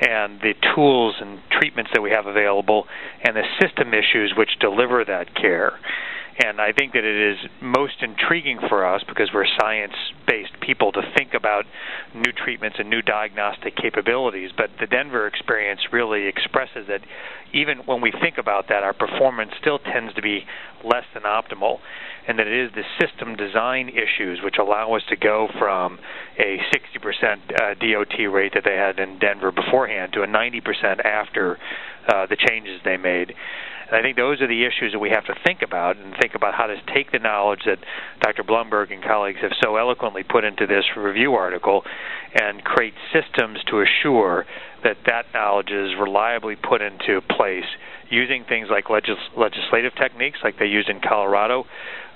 and the tools and treatments that we have available and the system issues which deliver that care. And I think that it is most intriguing for us, because we're science-based people, to think about new treatments and new diagnostic capabilities. But the Denver experience really expresses that even when we think about that, our performance still tends to be less than optimal, and that it is the system design issues which allow us to go from a sixty percent D O T rate that they had in Denver beforehand to a ninety percent after uh, the changes they made. And I think those are the issues that we have to think about, and think about how to take the knowledge that Doctor Blumberg and colleagues have so eloquently put into this review article and create systems to assure that that knowledge is reliably put into place using things like legis- legislative techniques like they use in Colorado,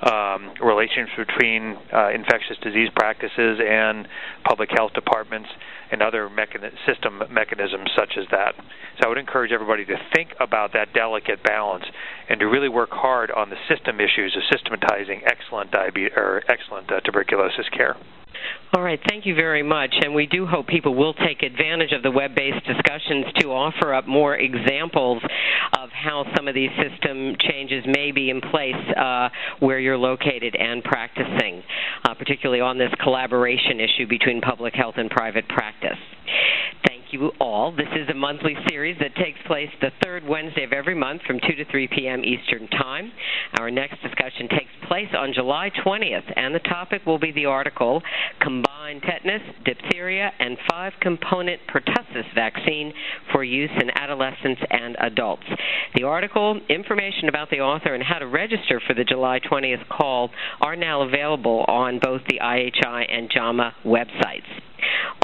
um, relationships between uh, infectious disease practices and public health departments, and other mechan- system mechanisms such as that. So I would encourage everybody to think about that delicate balance and to really work hard on the system issues of systematizing excellent, diabetes, or excellent uh, tuberculosis care. All right, thank you very much, and we do hope people will take advantage of the web-based discussions to offer up more examples of how some of these system changes may be in place uh, where you're located and practicing, uh, particularly on this collaboration issue between public health and private practice. You all. This is a monthly series that takes place the third Wednesday of every month from two to three p.m. Eastern Time. Our next discussion takes place on July twentieth, and the topic will be the article, Combined fine tetanus, diphtheria, and five-component pertussis vaccine for use in adolescents and adults. The article, information about the author, and how to register for the July twentieth call are now available on both the I H I and JAMA websites.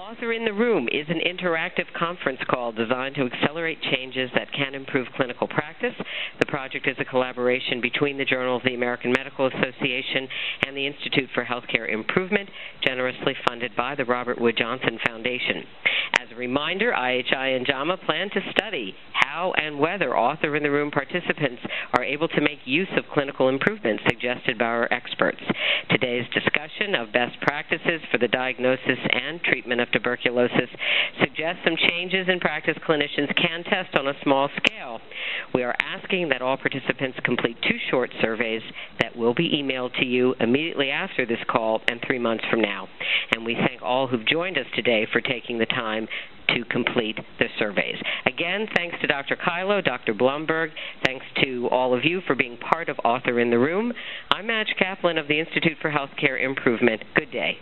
Author in the Room is an interactive conference call designed to accelerate changes that can improve clinical practice. The project is a collaboration between the Journal of the American Medical Association and the Institute for Healthcare Improvement, generously funded by the Robert Wood Johnson Foundation. As a reminder, I H I and JAMA plan to study how and whether Author in the Room participants are able to make use of clinical improvements suggested by our experts. Today's discussion of best practices for the diagnosis and treatment of tuberculosis suggests some changes in practice clinicians can test on a small scale. We are asking that all participants complete two short surveys that will be emailed to you immediately after this call and three months from now. And we thank all who've joined us today for taking the time to complete the surveys. Again, thanks to Doctor Kylo, Doctor Blumberg, thanks to all of you for being part of Author in the Room. I'm Madge Kaplan of the Institute for Healthcare Improvement. Good day.